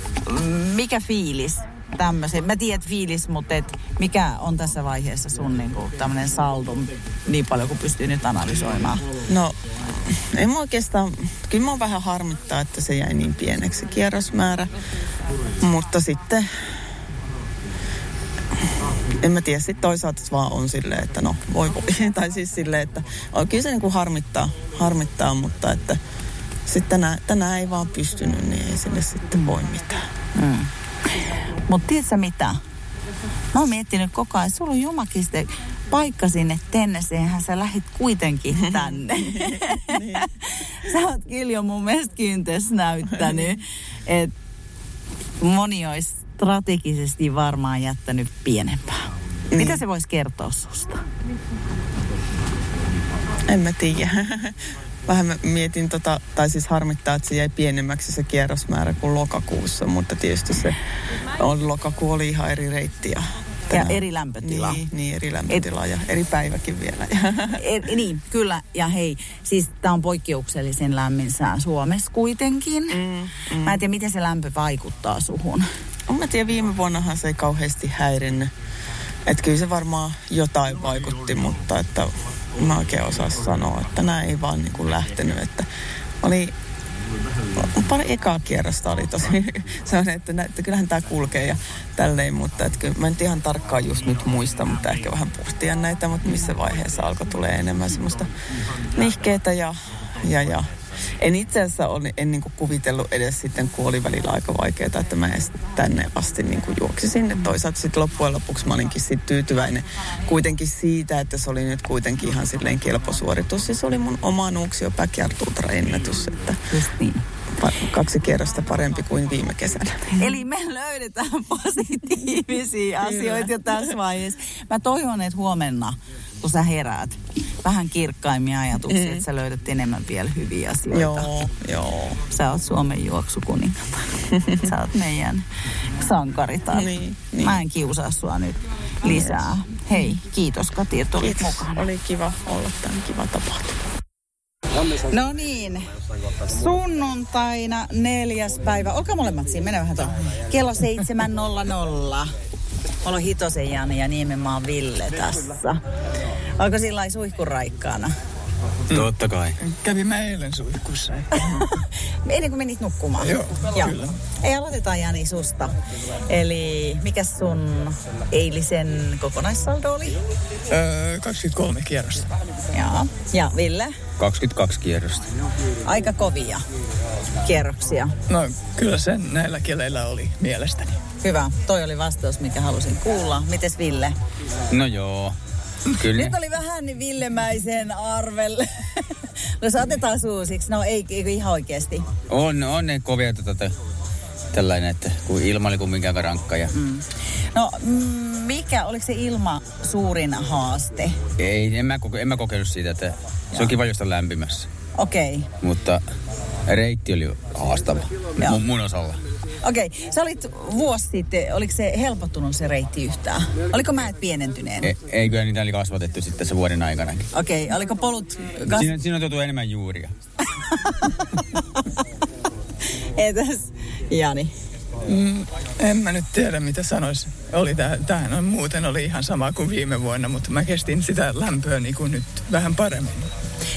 Mikä fiilis tämmöisen? Mä tiedän fiilis, mutta et mikä on tässä vaiheessa sun niinku tämmönen saldum niin paljon kuin pystyy nyt analysoimaan? No, ei mä oikeastaan... Kyllä mä vähän harmittaa, että se jäi niin pieneksi kierrosmäärä. Mutta sitten... En mä tiedä, sitten toisaalta vaan on silleen, että no voi voi. Tai siis silleen, että kyllä se niinku harmittaa, harmittaa, mutta että sitten tänään, tänään ei vaan pystynyt, niin ei sille sitten voi mitään. Mm. Mutta tiedätkö mitä? Mä oon miettinyt koko ajan, sulla on jomakin sitten paikka sinne Tenneseenhän, sä lähit kuitenkin tänne. Sä oot kyllä jo mun mielestä kyntes näyttänyt, että moni olisi strategisesti varmaan jättänyt pienempää. Niin. Mitä se voisi kertoa susta? En mä tiedä. Vähän mä mietin tota, tai siis harmittaa, että se jäi pienemmäksi se kierrosmäärä kuin lokakuussa, mutta tietysti se on, lokakuu oli ihan eri reittiä. Ja eri lämpötila. Niin, niin eri lämpötila Et, ja eri päiväkin vielä. Er, niin, kyllä. Ja hei, siis tämä on poikkeuksellisen lämmin sää Suomessa kuitenkin. Mm, mm. Mä en tiedä, miten se lämpö vaikuttaa suhun. Mä tiedän, viime vuonnahan se ei kauheasti häirinnyt. Että kyllä se varmaan jotain vaikutti, mutta että mä oikein osaan sanoa, että nämä ei vaan niin kuin lähtenyt. Että oli... Pari ekaa kierrosta oli tosi sellainen, että, että kyllähän tämä kulkee ja tälleen, mutta että kyllä, mä en ihan tarkkaan just nyt muista, mutta ehkä vähän puhtia näitä, mutta missä vaiheessa alkoi tulee enemmän semmoista nihkeetä ja, ja, ja. En itse asiassa ole, en niin kuin kuvitellut edes sitten, kun oli välillä aika vaikeaa, että mä edes tänne asti niin kuin juoksisin. Et toisaalta sitten loppujen lopuksi mä olinkin sit tyytyväinen kuitenkin siitä, että se oli nyt kuitenkin ihan silleen kelposuoritus. Ja se oli mun oma Nuuksio Backyard Ultra -ennätys, että kaksi kierrosta parempi kuin viime kesänä. Eli me löydetään positiivisia asioita jo tässä vaiheessa. Mä toivon, että huomenna, kun sä heräät, vähän kirkkaimmia ajatuksia, mm. että sä löydät enemmän vielä hyviä asioita. Joo, joo. Sä oot Suomen juoksukuningatar. Sä oot meidän sankaritar. Niin, niin. Mä en kiusaa sua nyt lisää. Yes. Hei, kiitos Kati, että olit kiitos. Mukana. Oli kiva olla tämän kiva tapahtuma. No niin, sunnuntaina neljäs päivä. Olkaa molemmat siinä, mene vähän tuohon. Kello seitsemän nolla nolla. Mulla on Hitosen Jani ja Niemenmaan Ville tässä. Oliko sillä lailla suihkuraikkaana? Mm. Totta kai. Kävin mä eilen suihkussa. Ennen kuin menit nukkumaan. Joo, Joo, kyllä. Ei, aloitetaan Jani susta. Eli mikä sun eilisen kokonaissaldo oli? Öö, kaksikymmentäkolme kierrosta. Joo. Ja Ville? kaksikymmentäkaksi kierrosta. Aika kovia. kierroksia? No kyllä sen näillä kieleillä oli mielestäni. Hyvä. Toi oli vastaus, mikä halusin kuulla. Mites Ville? No joo. Kyllä. Nyt oli vähän niin Villemäisen arvelle. No se otetaan suusiksi. No ei, ei ihan oikeasti. On, on ne kovia tätä. Tällainen, että kun ilma oli kumminkin rankka. Ja... Mm. No mikä, oliko se ilma suurin haaste? Ei, en mä, koke, en mä kokenut siitä, että Jaa. se on kiva jostain lämpimässä. Okei. Okay. Mutta reitti oli haastava mun, mun osalla. Okei, okay. Sä olit vuosi sitten, oliko se helpottunut se reitti yhtään? Oliko mäet pienentyneen? E, ei, kyllä niitä oli kasvatettu sitten se vuoden aikanakin. Okei, okay. Oliko polut... Kas... Siinä, siinä on tuotu enemmän juuria. Etäs, Jani? Mm, en mä nyt tiedä, mitä sanoisin. Oli tää, tämähän on, muuten oli ihan sama kuin viime vuonna, mutta mä kestin sitä lämpöä niin kuin nyt vähän paremmin.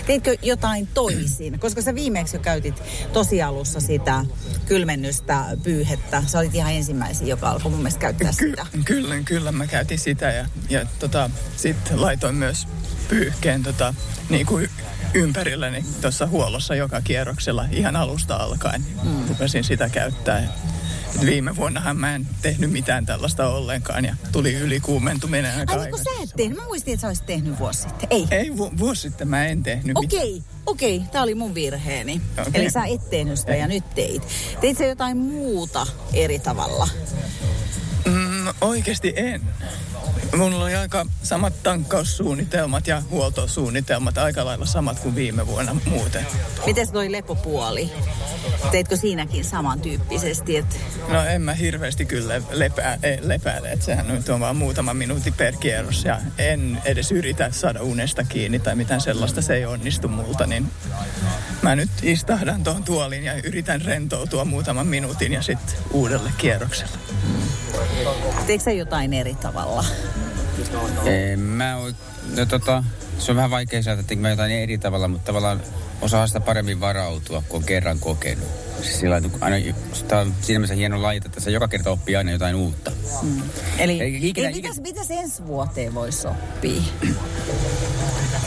Teitkö jotain toisin? Koska sä viimeksi jo käytit tosialussa sitä kylmennystä, pyyhettä. Sä olit ihan ensimmäisiä, joka alkoi mun mielestä käyttää sitä. Ky- kyllä, kyllä mä käytin sitä ja, ja tota, sitten laitoin myös pyyhkeen tota, niin kuin ympärilläni tuossa huollossa joka kierroksella ihan alusta alkaen. Mm. Rupesin sitä käyttää. Viime vuonnahan mä en tehnyt mitään tällaista ollenkaan ja tuli ylikuumentuminen aika aikaisemmin. Ai niin kun sä et tehnyt. Mä muistin, että sä olisit tehnyt vuosi sitten. Ei. Ei, vu- vuosi sitten mä en tehnyt mitään. Okei, okei. Tää oli mun virheeni. Okay. Eli sä et tehnyt sitä ja nyt teit. Teit sä jotain muuta eri tavalla? Mm, oikeesti en. Mulla oli aika samat tankkaussuunnitelmat ja huoltosuunnitelmat, aika lailla samat kuin viime vuonna muuten. Mites toi lepopuoli? Teitkö siinäkin samantyyppisesti? Et... No en mä hirveästi kyllä lepää, lepäile, että sehän nyt on vaan muutama minuutti per kierros ja en edes yritä saada unesta kiinni tai mitään sellaista, se ei onnistu multa, niin mä nyt istahdan tuon tuoliin ja yritän rentoutua muutaman minuutin ja sitten uudelle kierrokselle. Teikö sä jotain eri tavalla? En mä oon, no tota, se on vähän vaikea saada, että mä jotain eri tavalla, mutta tavallaan osaa sitä paremmin varautua, kun on kerran kokenut. Sillä aina, tämä on siinä mielessä hieno laita, että se joka kerta oppii aina jotain uutta. Mm. Eli, eli ikinä, eli mitäs, ikinä... mitäs ensi vuoteen voisi oppia?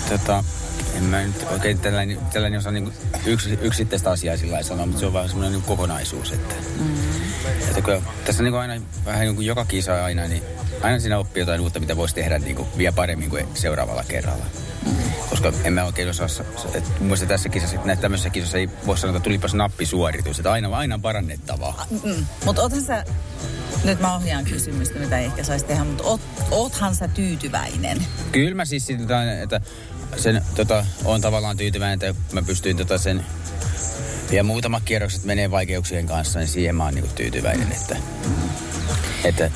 Tota, en mä nyt oikein tällainen, tällainen osaa niin yks, yksittäistä asiaa sillä sanoa, mutta se on vähän semmoinen niin kokonaisuus, että... Mm. Että kun tässä niin kuin aina, vähän niin kuin joka kisa aina, niin aina siinä oppii jotain uutta, mitä voisi tehdä niin kuin vielä paremmin kuin seuraavalla kerralla. Koska en mä oikein osaa, että mun mielestä tässä kisassa, näissä tämmöisissä kisassa ei voi sanoa, että tulipas nappisuoritus, että aina, aina on parannettavaa. Mm, mutta oothan sä, nyt mä ohjaan kysymystä, mitä ei ehkä saisi tehdä, mutta oot, oothan sä tyytyväinen? Kyllä mä siis sitä, että sen, tota, on tavallaan tyytyväinen, että mä pystyin tota sen... Ja muutamat kierrokset menee vaikeuksien kanssa, niin siihen mä oon niinku tyytyväinen, että, että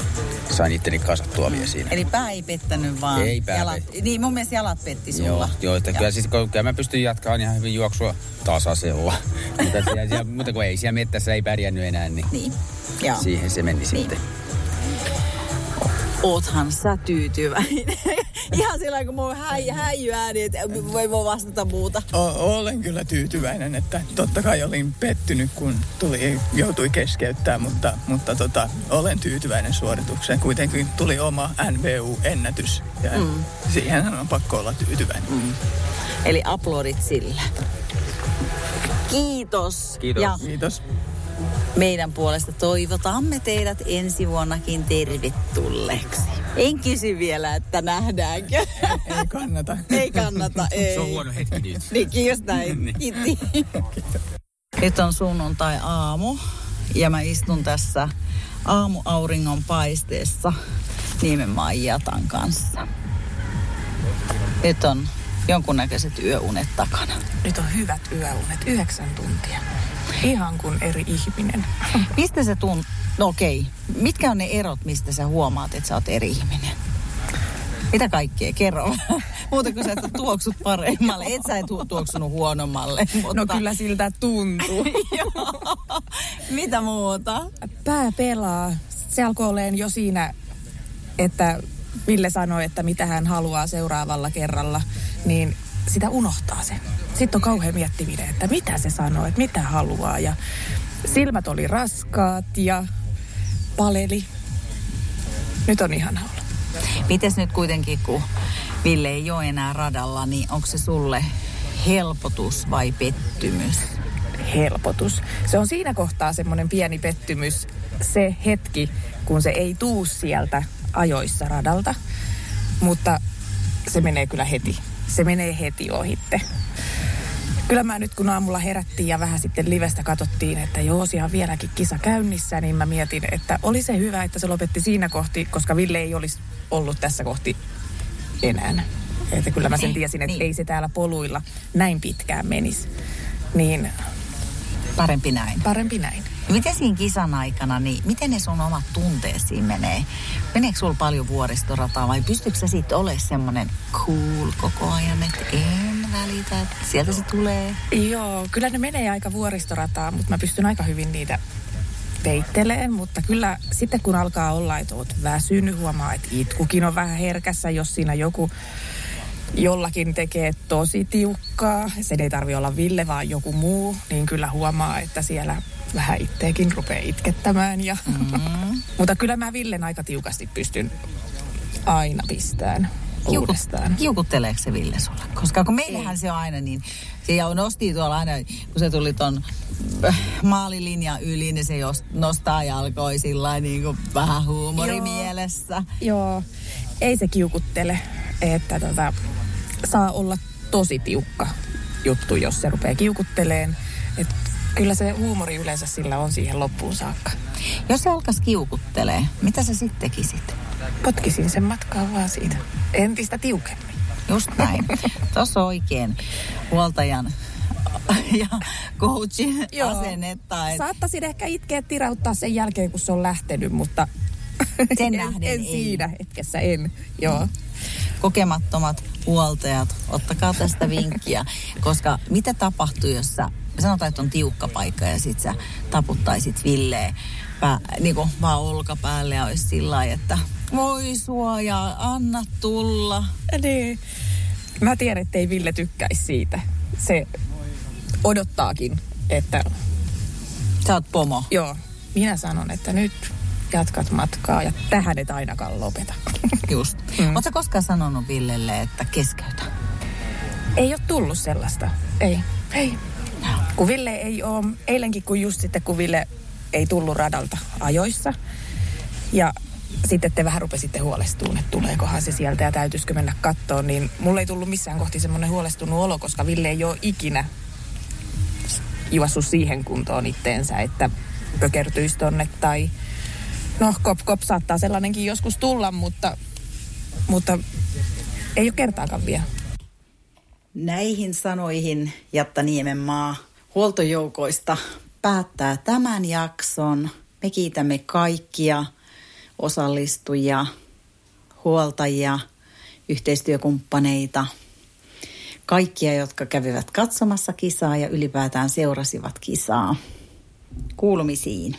sain itteni kasattua vielä siinä. Eli pää ei pettänyt vaan. Ei pää jalat, Niin mun mielestä jalat petti sulla. Joo, joo että kyllä, siis, kyllä mä pystyn jatkamaan ihan hyvin juoksua tasaisella. Mutta kun ei siellä mettässä ei pärjännyt enää, niin, niin. siihen se meni niin. sitten. Oothan sä tyytyväinen. Ihan sillä kun mun häi, häijy ääni, että voi voi vastata muuta. O- olen kyllä tyytyväinen, että totta kai olin pettynyt, kun tuli, joutui keskeyttämään, mutta, mutta tota, olen tyytyväinen suoritukseen. Kuitenkin tuli oma N B U-ennätys ja mm. siihen on pakko olla tyytyväinen. Mm. Eli aplodit sillä. Kiitos. Kiitos. Ja... Kiitos. Meidän puolesta toivotamme teidät ensi vuonnakin tervetulleeksi. En kysy vielä, että nähdäänkö. Ei, ei kannata. Ei kannata, ei. Se on huono hetki nyt. Niin, kiitos näin. Kiitti. Nyt on sunnuntai-aamu ja mä istun tässä aamuauringon paisteessa Niemenmaan Jatan kanssa. Nyt on jonkunnäköiset yöunet takana. Nyt on hyvät yöunet, yhdeksän tuntia. Ihan kuin eri ihminen. Mistä sä tunt... No okei. Okay. Mitkä on ne erot, mistä sä huomaat, että sä oot eri ihminen? Mitä kaikkea? Kerro. Muuta kuin sä et tuoksut paremmalle. Et sä et tuoksunut huonommalle. Mutta... No kyllä siltä tuntuu. Mitä muuta? Pää pelaa. Se alkoi olemaan jo siinä, että Ville sanoi, että mitä hän haluaa seuraavalla kerralla. Niin... Sitä unohtaa sen. Sitten on kauhean miettiminen, että mitä se sanoo, että mitä haluaa. Ja silmät oli raskaat ja paleli. Nyt on ihan haula. Mites nyt kuitenkin, kun Ville ei ole enää radalla, niin onko se sulle helpotus vai pettymys? helpotus. Se on siinä kohtaa semmoinen pieni pettymys se hetki, kun se ei tuu sieltä ajoissa radalta, mutta se menee kyllä heti. Se menee heti ohitte. Kyllä mä nyt kun aamulla herättiin ja vähän sitten livestä katsottiin, että joo, siellä on vieläkin kisa käynnissä, niin mä mietin, että oli se hyvä, että se lopetti siinä kohti, koska Ville ei olisi ollut tässä kohti enää. Että kyllä mä sen tiesin, että ei se täällä poluilla näin pitkään menisi. Niin parempi näin. Parempi näin. Miten siinä kisan aikana, niin miten ne sun omat tunteesi menee? Meneekö sulla paljon vuoristorataa vai pystytkö sä siitä olemaan semmoinen cool koko ajan, että en välitä, että sieltä se tulee? Joo, kyllä ne menee aika vuoristorataa, mutta mä pystyn aika hyvin niitä peitteleen, mutta kyllä sitten kun alkaa olla, että oot väsynyt, huomaa, että itkukin on vähän herkässä, jos siinä joku jollakin tekee tosi tiukkaa, sen ei tarvitse olla Ville, vaan joku muu, niin kyllä huomaa, että siellä vähän itteekin rupeaa itkettämään. Ja mm. mutta kyllä mä Villen aika tiukasti pystyn aina pistään Kiuku, uudestaan. Kiukutteleeko se Ville sulle? Koska kun meillähän se on aina niin, se nostii tuolla aina, kun se tuli ton maalilinjan yli, niin se nostaa jalkoi sillä niin kuin vähän huumorimielessä. Joo, joo, ei se kiukuttele, että tota, saa olla tosi tiukka juttu, jos se rupeaa kiukutteleen. Että kyllä se huumori yleensä sillä on siihen loppuun saakka. Jos se alkaisi kiukuttelee, mitä sä sitten tekisit? Potkisin sen matkaan vaan siitä. Entistä tiukemmin. Just näin. Tuossa oikein huoltajan ja coachin asennetta. Et saattaisin ehkä itkeä tirauttaa sen jälkeen, kun se on lähtenyt, mutta sen nähden en, en siinä hetkessä, en. Joo. Kokemattomat huoltajat, ottakaa tästä vinkkiä, koska mitä tapahtuu, jos sä sanotaan, että on tiukka paikka ja sit sä taputtaisit Villeä pää, niin kuin vaan olkapäälle ja olisi sillä lailla, että voi suojaa, anna tulla. Niin. Mä tiedän, että ei Ville tykkäisi siitä. Se odottaakin, että sä oot pomo. Joo. Minä sanon, että nyt jatkat matkaa ja tähän et ainakaan lopeta. Just. Mm. Oot sä koskaan sanonut Villelle, että keskeytä? Ei oo tullut sellaista. Ei. Ei. Kun Ville ei ole, eilenkin kun just sitten kun Ville ei tullut radalta ajoissa ja sitten te vähän rupesitte huolestumaan, että tuleekohan se sieltä ja täytyisikö mennä kattoon, niin mulle ei tullut missään kohti semmoinen huolestunut olo, koska Ville ei ole ikinä juossut siihen kuntoon itteensä, että pökertyisi tonne tai no kop kop saattaa sellainenkin joskus tulla, mutta, mutta ei ole kertaakaan vielä. Näihin sanoihin Jatta Niemenmaa huoltojoukoista päättää tämän jakson. Me kiitämme kaikkia osallistujia, huoltajia, yhteistyökumppaneita, kaikkia, jotka kävivät katsomassa kisaa ja ylipäätään seurasivat kisaa. Kuulumisiin.